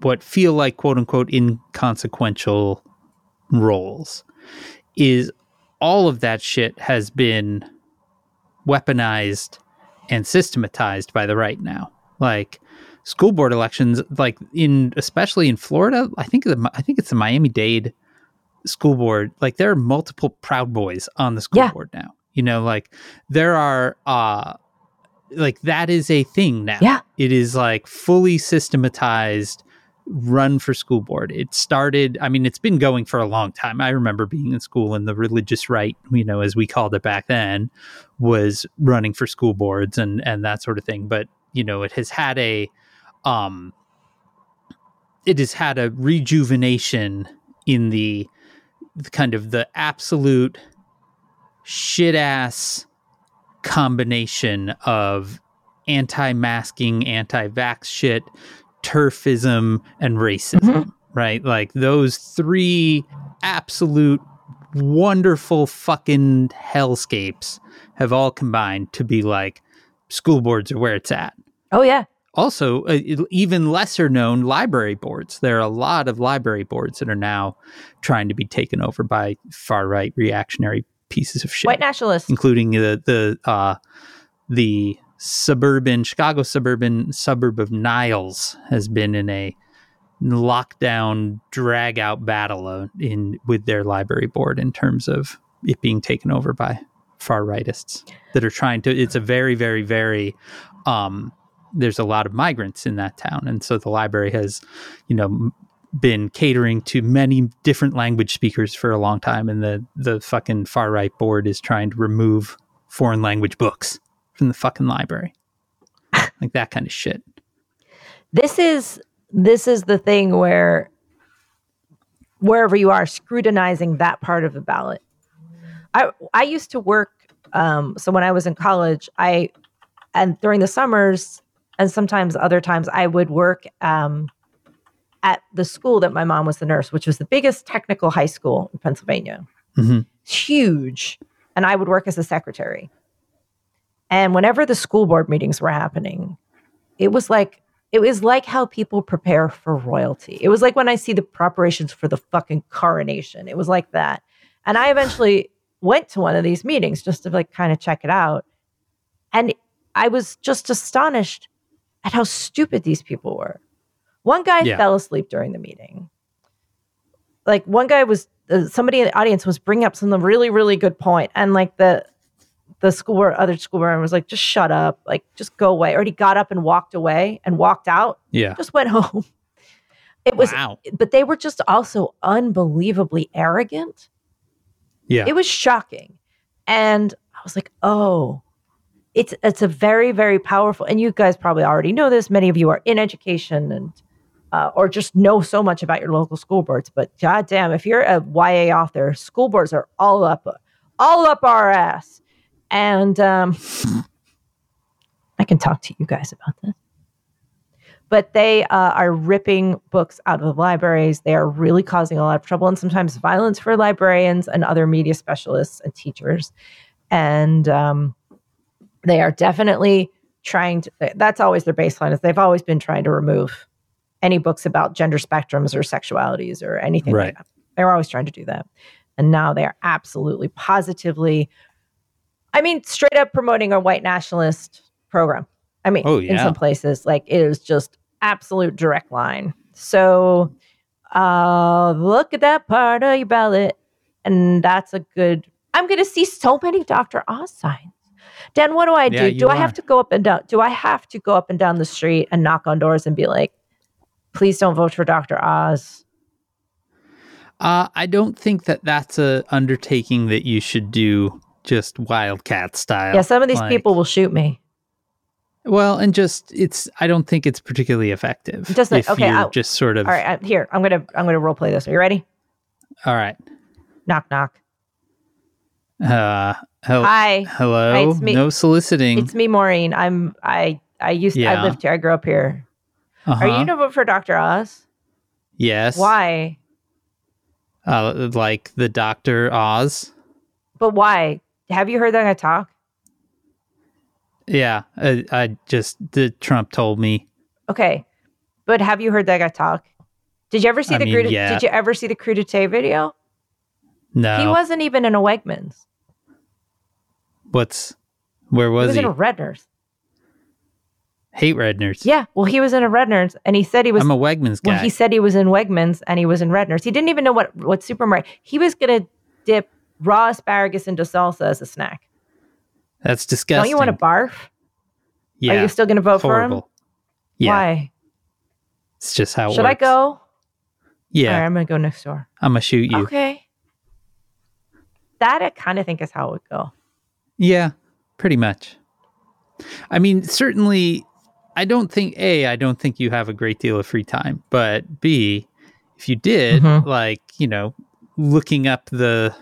what feel like, quote unquote, inconsequential roles, is all of that shit has been weaponized and systematized by the right now. Like school board elections, like especially in Florida, I think it's the Miami-Dade school board. Like there are multiple Proud Boys on the school board now. You know, like there are like that is a thing now. Yeah. It is like fully systematized run for school board. It started, I mean, it's been going for a long time. I remember being in school and the religious right, you know, as we called it back then, was running for school boards and that sort of thing. But, you know, it has had a rejuvenation in the kind of the absolute shit ass combination of anti-masking, anti-vax shit, TERFism, and racism, right? Like those three absolute wonderful fucking hellscapes have all combined to be like school boards are where it's at. Oh, yeah. Also, even lesser known library boards. There are a lot of library boards that are now trying to be taken over by far right reactionary pieces of shit. White nationalists. Including the suburb of Niles has been in a lockdown drag out battle with their library board in terms of it being taken over by far rightists that are trying to, it's a very, very, very, there's a lot of migrants in that town. And so the library has, you know, been catering to many different language speakers for a long time. And the fucking far right board is trying to remove foreign language books from the fucking library. Like that kind of shit. This is the thing where wherever you are scrutinizing that part of the ballot. I used to work. So when I was in college, and during the summers and sometimes other times I would work at the school that my mom was the nurse, which was the biggest technical high school in Pennsylvania. Mm-hmm. It's huge. And I would work as a secretary. And whenever the school board meetings were happening, it was like how people prepare for royalty. It was like when I see the preparations for the fucking coronation. It was like that. And I eventually went to one of these meetings just to like kind of check it out. And I was just astonished at how stupid these people were. One guy fell asleep during the meeting. Like one guy was, somebody in the audience was bringing up some really, really good point. And like the school board, other school board was like, just shut up. Like, just go away. Already got up and walked away and walked out. Yeah. Just went home. It was, but they were just also unbelievably arrogant. Yeah. It was shocking. And I was like, oh, it's a very, very powerful, and you guys probably already know this. Many of you are in education and, or just know so much about your local school boards, but goddamn, if you're a YA author, school boards are all up our ass. And I can talk to you guys about this. But they are ripping books out of the libraries. They are really causing a lot of trouble and sometimes violence for librarians and other media specialists and teachers. And they are definitely trying to, that's always their baseline, is they've always been trying to remove any books about gender spectrums or sexualities or anything like that. They were always trying to do that. And now they are absolutely positively straight up promoting a white nationalist program. In some places, like it is just absolute direct line. So look at that part of your ballot. And that's a good, I'm going to see so many Dr. Oz signs. Dan, what do I do? Do I have to go up and down? Do I have to go up and down the street and knock on doors and be like, please don't vote for Dr. Oz? I don't think that that's an undertaking that you should do just wildcat style. Yeah, some of these people will shoot me. Well, and just I don't think it's particularly effective. Just like, okay, just sort of. All right, I'm gonna role play this. Are you ready? All right. Knock, knock. Hi. Hello. Hi, it's me. No soliciting. It's me, Maureen. I lived here. I grew up here. Uh-huh. Are you gonna vote for Dr. Oz? Yes. Why? Like the Dr. Oz. But why? Have you heard that guy talk? Yeah, Trump told me. Okay, but have you heard that guy talk? Did you ever see the crudité video? No. He wasn't even in a Wegmans. Where was he? He was in a Redners. Hate Redners. Yeah. Well, he was in a Redners and he said he was... I'm a Wegmans guy. Well, he said he was in Wegmans and he was in Redners. He didn't even know what supermarket... He was going to dip raw asparagus into salsa as a snack. That's disgusting. Don't you want to barf? Yeah. Are you still going to vote for him? Yeah. Why? It's just how it works. Should I go? Yeah. All right, I'm going to go next door. I'm going to shoot you. Okay. That I kind of think is how it would go. Yeah, pretty much. I mean, certainly... I don't think you have a great deal of free time, but B, if you did, like, you know, looking up the,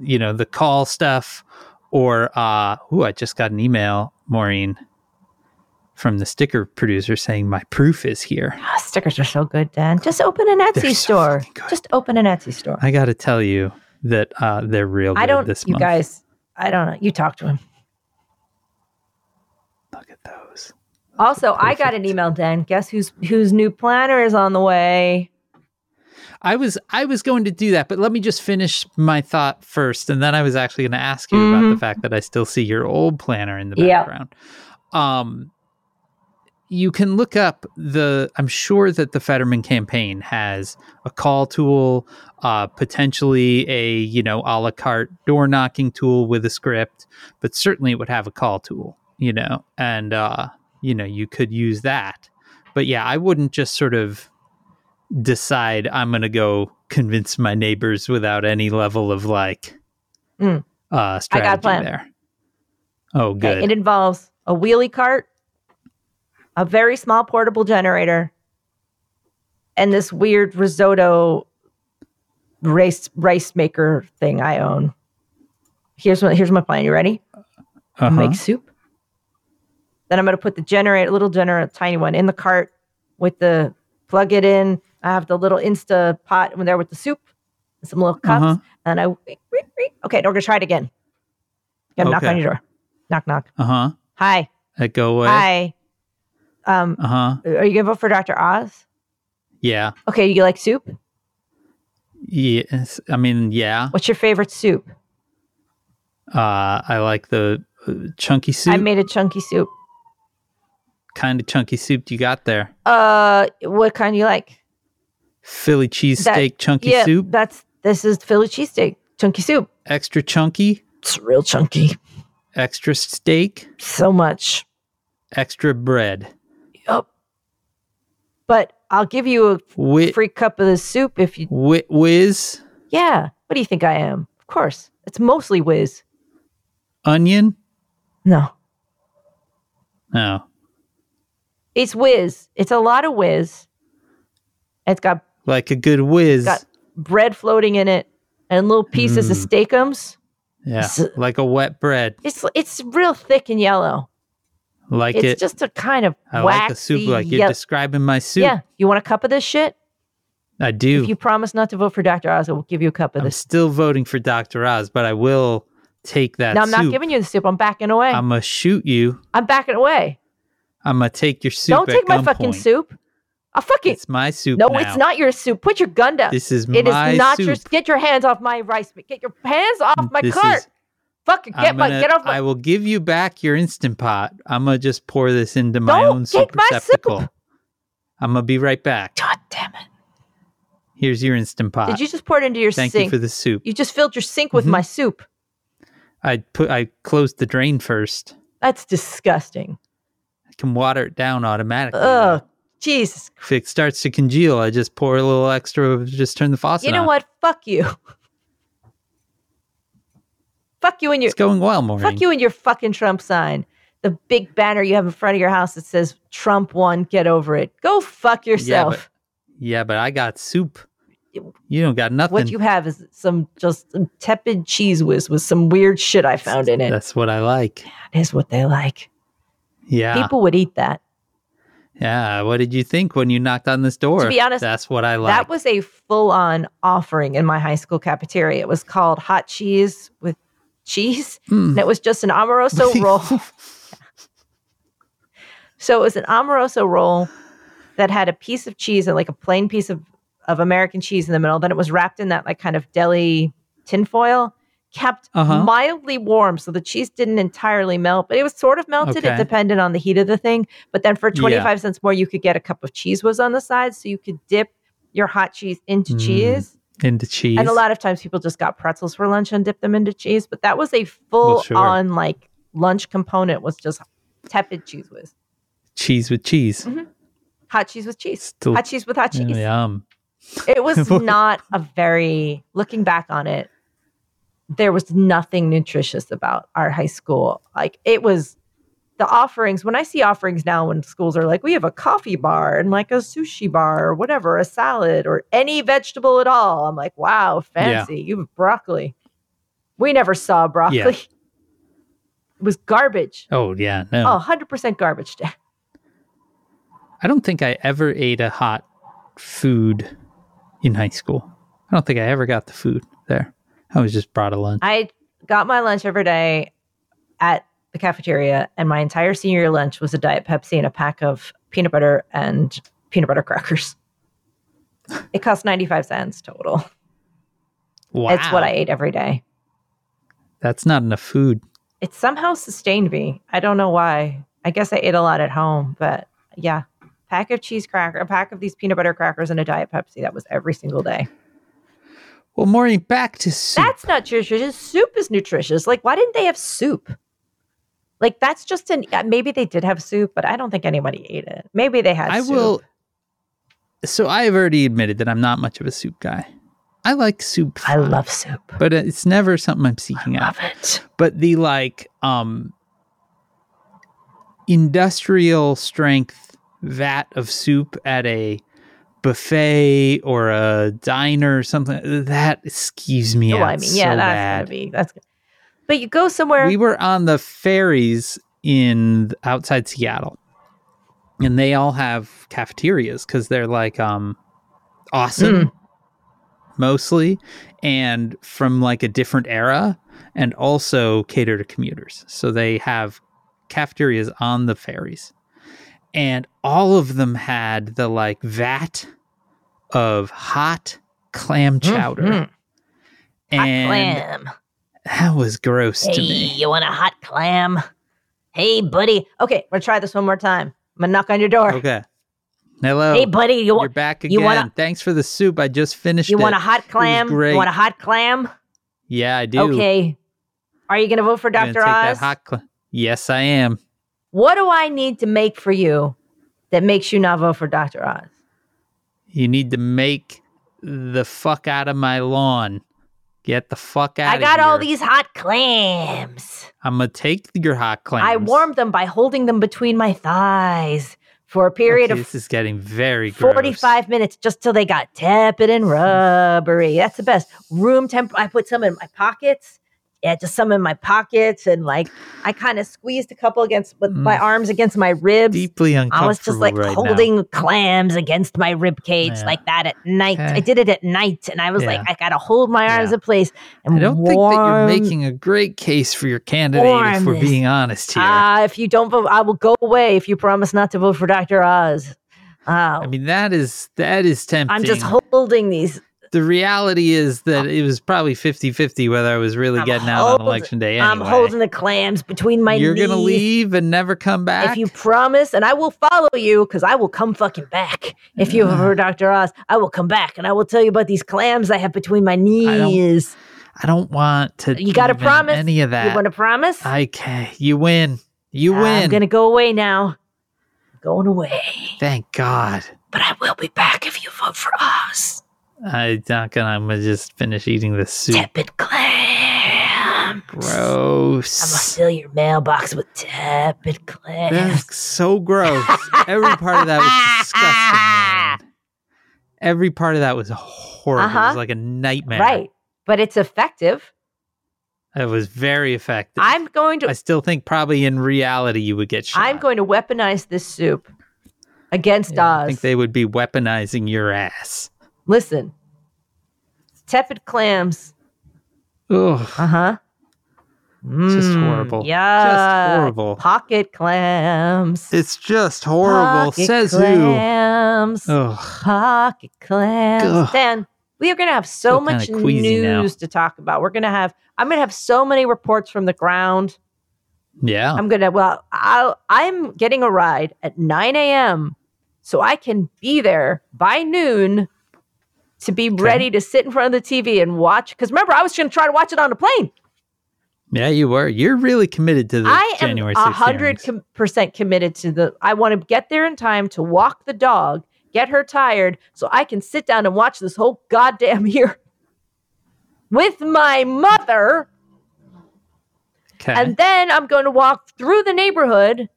you know, the call stuff or, I just got an email, Maureen, from the sticker producer saying my proof is here. Oh, stickers are so good, Dan. Just open an Etsy store. So just open an Etsy store. I got to tell you that they're real good this month. You guys, I don't know. You talk to him. Look at those. Also, perfect. I got an email, Dan. Guess whose new planner is on the way? I was going to do that, but let me just finish my thought first, and then I was actually going to ask you about the fact that I still see your old planner in the background. Yep. You can look up I'm sure that the Fetterman campaign has a call tool, potentially a, you know, a la carte door knocking tool with a script, but certainly it would have a call tool, you know, and you know, you could use that. But yeah, I wouldn't just sort of decide I'm going to go convince my neighbors without any level of like strategy. I got a plan. There. Oh, good. Okay, it involves a wheelie cart, a very small portable generator, and this weird risotto rice maker thing I own. Here's my plan. You ready? Make soup. Then I'm going to put the tiny one in the cart with the plug it in. I have the little Insta pot in there with the soup and some little cups. And okay, we're going to try it again. Gonna knock on your door. Knock, knock. Hi. Go away. Hi. Are you going to vote for Dr. Oz? Yeah. Okay, you like soup? Yes. I mean, yeah. What's your favorite soup? I like the chunky soup. I made a chunky soup. Kind of chunky soup do you got there? What kind do you like? Philly cheesesteak chunky soup? Yeah, this is Philly cheesesteak chunky soup. Extra chunky? It's real chunky. Extra steak? So much. Extra bread. Yup. But I'll give you a free cup of the soup if you... Whiz? Yeah. What do you think I am? Of course. It's mostly whiz. Onion? No. No. It's whiz. It's a lot of whiz. It's got... Like a good whiz. Got bread floating in it and little pieces of steakums. Yeah, it's, like a wet bread. It's real thick and yellow. Like it's It's just a kind of waxy... I like a soup like you're describing my soup. Yeah. You want a cup of this shit? I do. If you promise not to vote for Dr. Oz, I will give you a cup of this. I'm still voting for Dr. Oz, but I will take that soup. No, I'm not giving you the soup. I'm backing away. I'm going to shoot you. I'm backing away. I'm going to take your soup. Don't take my fucking soup. I'll fucking... It's my soup now. No, it's not your soup. Put your gun down. This is my soup. It is not your... Get your hands off my rice. Get your hands off my cart. Fucking get off my... I will give you back your Instant Pot. I'm going to just pour this into my own soup receptacle. I'm going to be right back. God damn it. Here's your Instant Pot. Did you just pour it into your sink? Thank you for the soup. You just filled your sink with my soup. I closed the drain first. That's disgusting. Can water it down automatically. Oh, Jesus. If it starts to congeal, I just pour a little extra, just turn the faucet on. You know what? Fuck you. Fuck you and your... It's going well, Maureen. Fuck you and your fucking Trump sign. The big banner you have in front of your house that says, Trump won, get over it. Go fuck yourself. Yeah, but I got soup. You don't got nothing. What you have is some tepid cheese whiz with some weird shit I found in it. That's what I like. That is what they like. Yeah. People would eat that. Yeah. What did you think when you knocked on this door? To be honest, that's what I like. That was a full-on offering in my high school cafeteria. It was called hot cheese with cheese. And it was just an Amoroso roll. So it was an Amoroso roll that had a piece of cheese and like a plain piece of of American cheese in the middle. Then it was wrapped in that like kind of deli tinfoil, kept mildly warm. So the cheese didn't entirely melt, but it was sort of melted. Okay. It depended on the heat of the thing. But then for 25 cents more, you could get a cup of cheese was on the side. So you could dip your hot cheese into cheese. Into cheese. And a lot of times people just got pretzels for lunch and dipped them into cheese. But that was a full on like lunch component, was just tepid cheese whiz. Cheese with cheese. Mm-hmm. Hot cheese with cheese. Still hot cheese with hot cheese. Yum. It was not a very, looking back on it, there was nothing nutritious about our high school. Like it was the offerings. When I see offerings now, when schools are like, we have a coffee bar and like a sushi bar or whatever, a salad or any vegetable at all. I'm like, wow, fancy. Yeah. You have broccoli. We never saw broccoli. Yeah. It was garbage. Oh, yeah. No. Oh, 100% garbage. I don't think I ever ate a hot food in high school. I don't think I ever got the food there. I was just brought a lunch. I got my lunch every day at the cafeteria, and my entire senior year lunch was a Diet Pepsi and a pack of peanut butter and peanut butter crackers. It cost 95 cents total. Wow. It's what I ate every day. That's not enough food. It somehow sustained me. I don't know why. I guess I ate a lot at home, but yeah. Pack of cheese cracker, a pack of these peanut butter crackers and a Diet Pepsi. That was every single day. Well, Maureen, back to soup. That's not nutritious. Soup is nutritious. Like, why didn't they have soup? Like, that's just an... Maybe they did have soup, but I don't think anybody ate it. Maybe they had soup. So I've already admitted that I'm not much of a soup guy. I like soup. I love soup. But it's never something I'm seeking out. I love it. But the, like, industrial strength vat of soup at a buffet or a diner or something, that skeeves me out. I mean, yeah, so that's going to be... But you go somewhere... We were on the ferries outside Seattle, and they all have cafeterias because they're like awesome, mostly, and from like a different era, and also cater to commuters. So they have cafeterias on the ferries. And all of them had the like vat of hot clam chowder. Mm-hmm. Hot clam. That was gross to me. Hey, you want a hot clam? Hey, buddy. Okay, we're going to try this one more time. I'm going to knock on your door. Okay. Hello. Hey, buddy. You're back again. Thanks for the soup. I just finished it. You want a hot clam? You want a hot clam? Yeah, I do. Okay. Are you going to vote for Dr. Oz? Yes, I am. What do I need to make for you that makes you not vote for Dr. Oz? You need to make the fuck out of my lawn. Get the fuck out of here. I got all these hot clams. I'm going to take your hot clams. I warmed them by holding them between my thighs for a period of... This is getting very gross. 45 minutes, just till they got tepid and rubbery. That's the best. Room temp... I put some in my pockets. Yeah, just some in my pockets. And like, I kind of squeezed a couple with my arms against my ribs. Deeply uncomfortable. I was just like holding clams against my rib cage like that at night. I did it at night. And I was like, I got to hold my arms in place. And I don't think that you're making a great case for your candidate, if we're being honest here. If you don't vote, I will go away if you promise not to vote for Dr. Oz. I mean, that is tempting. I'm just holding these. The reality is that it was probably 50-50 whether I was really getting out on election day anyway. I'm holding the clams between my knees. You're going to leave and never come back? If you promise, and I will follow you, because I will come fucking back. If you ever heard Dr. Oz, I will come back, and I will tell you about these clams I have between my knees. I don't want to. You got to promise. Any of that. You want to promise? Okay. You win. You win. I'm going to go away now. I'm going away. Thank God. But I will be back if you vote for Oz. I'm gonna just finish eating this soup. Tepid clams. Gross. I'm gonna fill your mailbox with tepid clams. That's so gross. Every part of that was disgusting, man. Every part of that was horrible. It was like a nightmare. Right. But it's effective. It was very effective. I still think probably in reality you would get shot. I'm going to weaponize this soup against Oz. I think they would be weaponizing your ass. Listen, tepid clams. Ugh. Just horrible. Yeah. Just horrible. Pocket clams. It's just horrible. Pocket Says clams. Who? Ugh. Pocket clams. Ugh. Dan, we are going to have so much news to talk about. We're going to have, I'm going to have so many reports from the ground. Yeah. I'm going to, I'm getting a ride at 9 a.m. so I can be there by noon to be ready to sit in front of the TV and watch. Because remember, I was going to try to watch it on the plane. Yeah, you were. You're really committed to the January 6th. I am 100% committed to the, I want to get there in time to walk the dog, get her tired, so I can sit down and watch this whole goddamn year with my mother. Okay. And then I'm going to walk through the neighborhood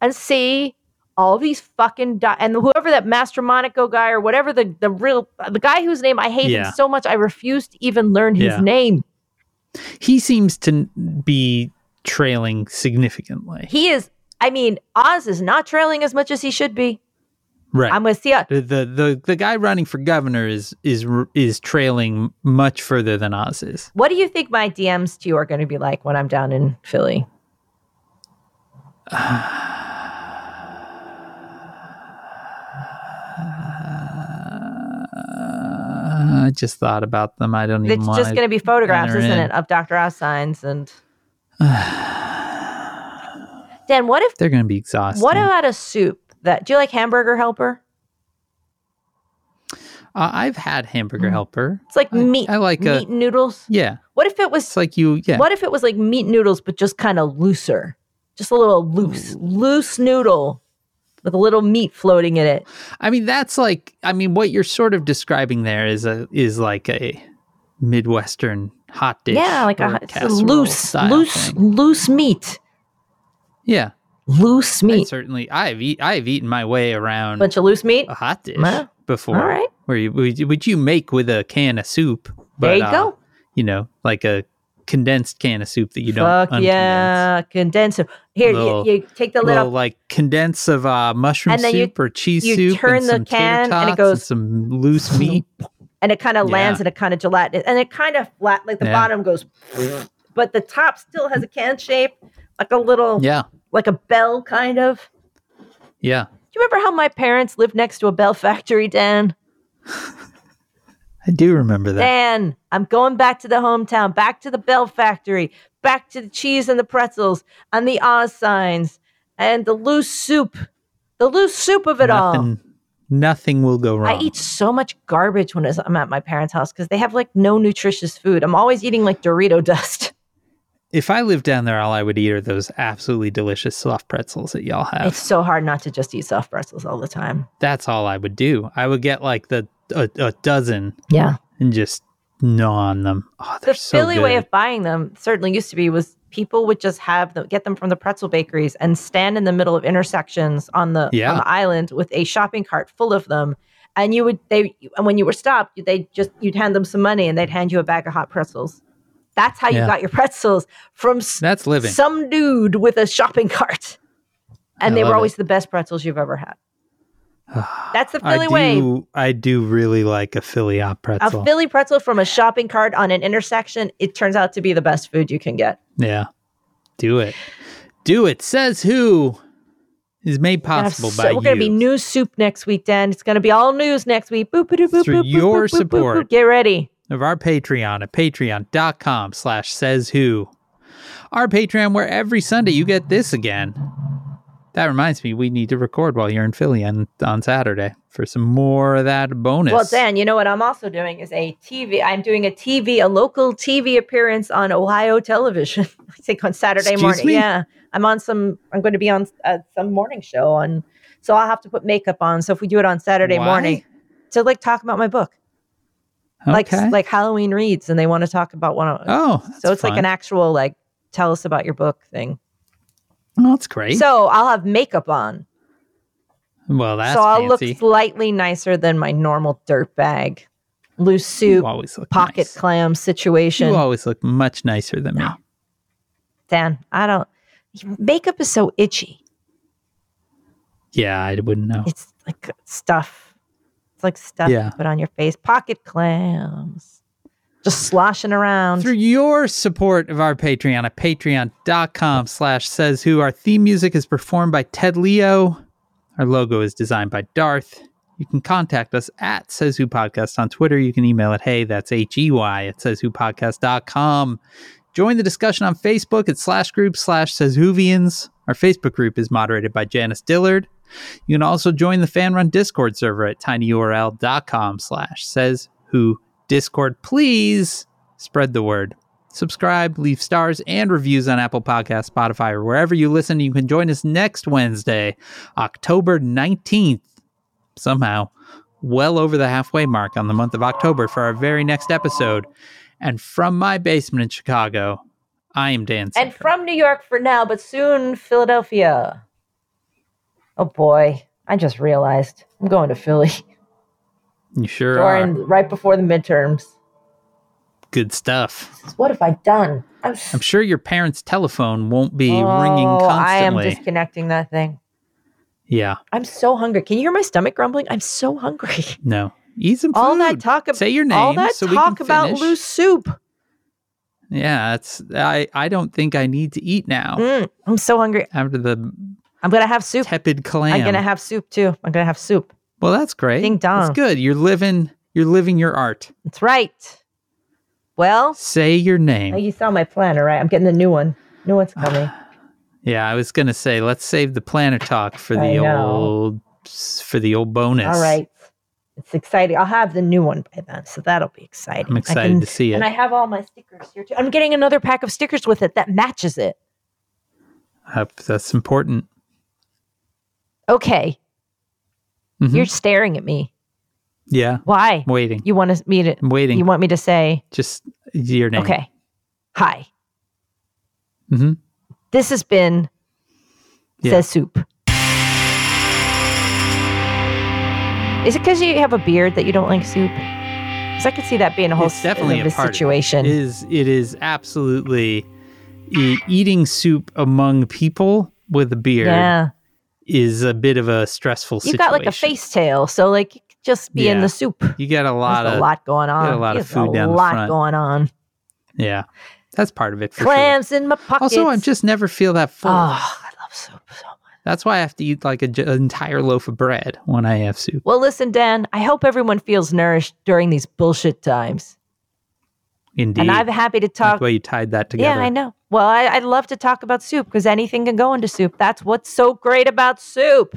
and see all these fucking, and whoever that Master Monaco guy or whatever, the real, the guy whose name I hate him so much, I refuse to even learn his name. He seems to be trailing significantly. He is. I mean, Oz is not trailing as much as he should be. Right. I'm with you. The guy running for governor is trailing much further than Oz is. What do you think my DMs to you are going to be like when I'm down in Philly? I just thought about them. I don't even want to. It's just going to be photographs, isn't it, of Dr. Oz signs and... Dan, what if... They're going to be exhausted. What about a soup? Do you like Hamburger Helper? I've had Hamburger Helper. It's like meat. I like meat noodles. Yeah. What if it was... It's like you... Yeah. What if it was like meat noodles, but just kind of looser? Just a little loose noodle with a little meat floating in it. I mean, that's like, I mean, what you're sort of describing there is like a Midwestern hot dish. Yeah, like a loose meat. Yeah. Loose meat. And certainly, I've eaten my way around bunch of loose meat, a hot dish before. All right. Where you, would you make with a can of soup? But, there you go. You know, like a condensed can of soup that you don't uncondense. Yeah, condensed. Here, you take the lid off. Like condense of mushroom soup or cheese soup. You turn the can and it goes. Some loose meat. And it kind of lands in a kind of gelatinous. And it kind of flat, like the bottom goes. But the top still has a can shape, like a little, like a bell kind of. Yeah. Do you remember how my parents lived next to a bell factory, Dan? I do remember that. Dan, I'm going back to the hometown, back to the Bell Factory, back to the cheese and the pretzels and the Oz signs and the loose soup of it all. Nothing will go wrong. I eat so much garbage when I'm at my parents' house because they have like no nutritious food. I'm always eating like Dorito dust. If I lived down there, all I would eat are those absolutely delicious soft pretzels that y'all have. It's so hard not to just eat soft pretzels all the time. That's all I would do. I would get like a dozen and just gnaw on them. Oh, the Philly way of buying them certainly used to be was people would just get them from the pretzel bakeries and stand in the middle of intersections on the island with a shopping cart full of them, and when you were stopped, you'd hand them some money and they'd hand you a bag of hot pretzels. That's how you got your pretzels from some dude with a shopping cart, and they were always the best pretzels you've ever had. That's the Philly way. I do really like a Philly hot pretzel. A Philly pretzel from a shopping cart on an intersection, it turns out to be the best food you can get. Yeah. Do it. Do it. Says Who is made possible by you. We're going to be news soup next week, Dan. It's going to be all news next week. Boop, boop, boop, through boop, your boop, support. Boop, boop, boop. Get ready. Of our Patreon at patreon.com/sayswho. Our Patreon, where every Sunday you get this again. That reminds me, we need to record while you're in Philly on Saturday for some more of that bonus. Well, Dan, you know what I'm also doing is a local TV appearance on Ohio television, I think on Saturday morning. Yeah, I'm going to be on some morning show on, so I'll have to put makeup on. So if we do it on Saturday morning to like talk about my book, like Halloween reads, and they want to talk about one. So it's fun. Like an actual, like, tell us about your book thing. Well, that's great. So I'll have makeup on. Well, that's fancy. Look slightly nicer than my normal dirtbag, loose soup, pocket clam situation. You always look much nicer than me. Dan, makeup is so itchy. Yeah, I wouldn't know. It's like stuff. It's like stuff you put on your face. Pocket clams. just sloshing around. Through your support of our Patreon at patreon.com/sayswho, our theme music is performed by Ted Leo. Our logo is designed by Darth. You can contact us at Says Who Podcast on Twitter. You can email at hey@sayswhopodcast.com. Join the discussion on Facebook at /group/sayswhovians. Our Facebook group is moderated by Janice Dillard. You can also join the fan-run Discord server at tinyurl.com/sayswhodiscord. Please spread the word. Subscribe, leave stars and reviews on Apple Podcasts, Spotify, or wherever you listen. You can join us next Wednesday, October 19th. Somehow, well over the halfway mark on the month of October for our very next episode. And from my basement in Chicago, I am Dan Sinker. And from New York for now, but soon Philadelphia. Oh boy, I just realized I'm going to Philly. You sure are. Right before the midterms. Good stuff. What have I done? I'm sure your parents' telephone won't be ringing constantly. I am disconnecting that thing. Yeah. I'm so hungry. Can you hear my stomach grumbling? I'm so hungry. No. Eat some food. All that talk about, say your name. All that so talk about loose soup. Yeah, that's I don't think I need to eat now. I'm so hungry. After the I'm gonna have soup. Tepid clam. I'm gonna have soup too. I'm gonna have soup. Well, that's great. Ding dong. That's good. You're living your art. That's right. Well, say your name. Oh, you saw my planner, right? I'm getting the new one. New one's coming. Yeah, I was gonna say let's save the planner talk for the old bonus. All right. It's exciting. I'll have the new one by then, so that'll be exciting. I'm excited to see it. And I have all my stickers here, too. I'm getting another pack of stickers with it that matches it. That's important. Okay. Mm-hmm. You're staring at me. Yeah. Why? I'm waiting. You want me to... I'm waiting. You want me to say... Just your name. Okay. Hi. Mm-hmm. This has been... Yeah. Says Soup. Is it because you have a beard that you don't like soup? Because I could see that being a whole situation. It is absolutely eating soup among people with a beard is a bit of a stressful situation. You got like a face tail, so like you could just be in the soup. You got a lot going on. You got a lot of food down the front. A lot going on. Yeah, that's part of it. For Clams in my pockets. Also, I just never feel that full. Oh, I love soup so much. That's why I have to eat like an entire loaf of bread when I have soup. Well, listen, Dan, I hope everyone feels nourished during these bullshit times. Indeed. And I'm happy to talk. That's why you tied that together. Yeah, I know. Well, I'd love to talk about soup because anything can go into soup. That's what's so great about soup.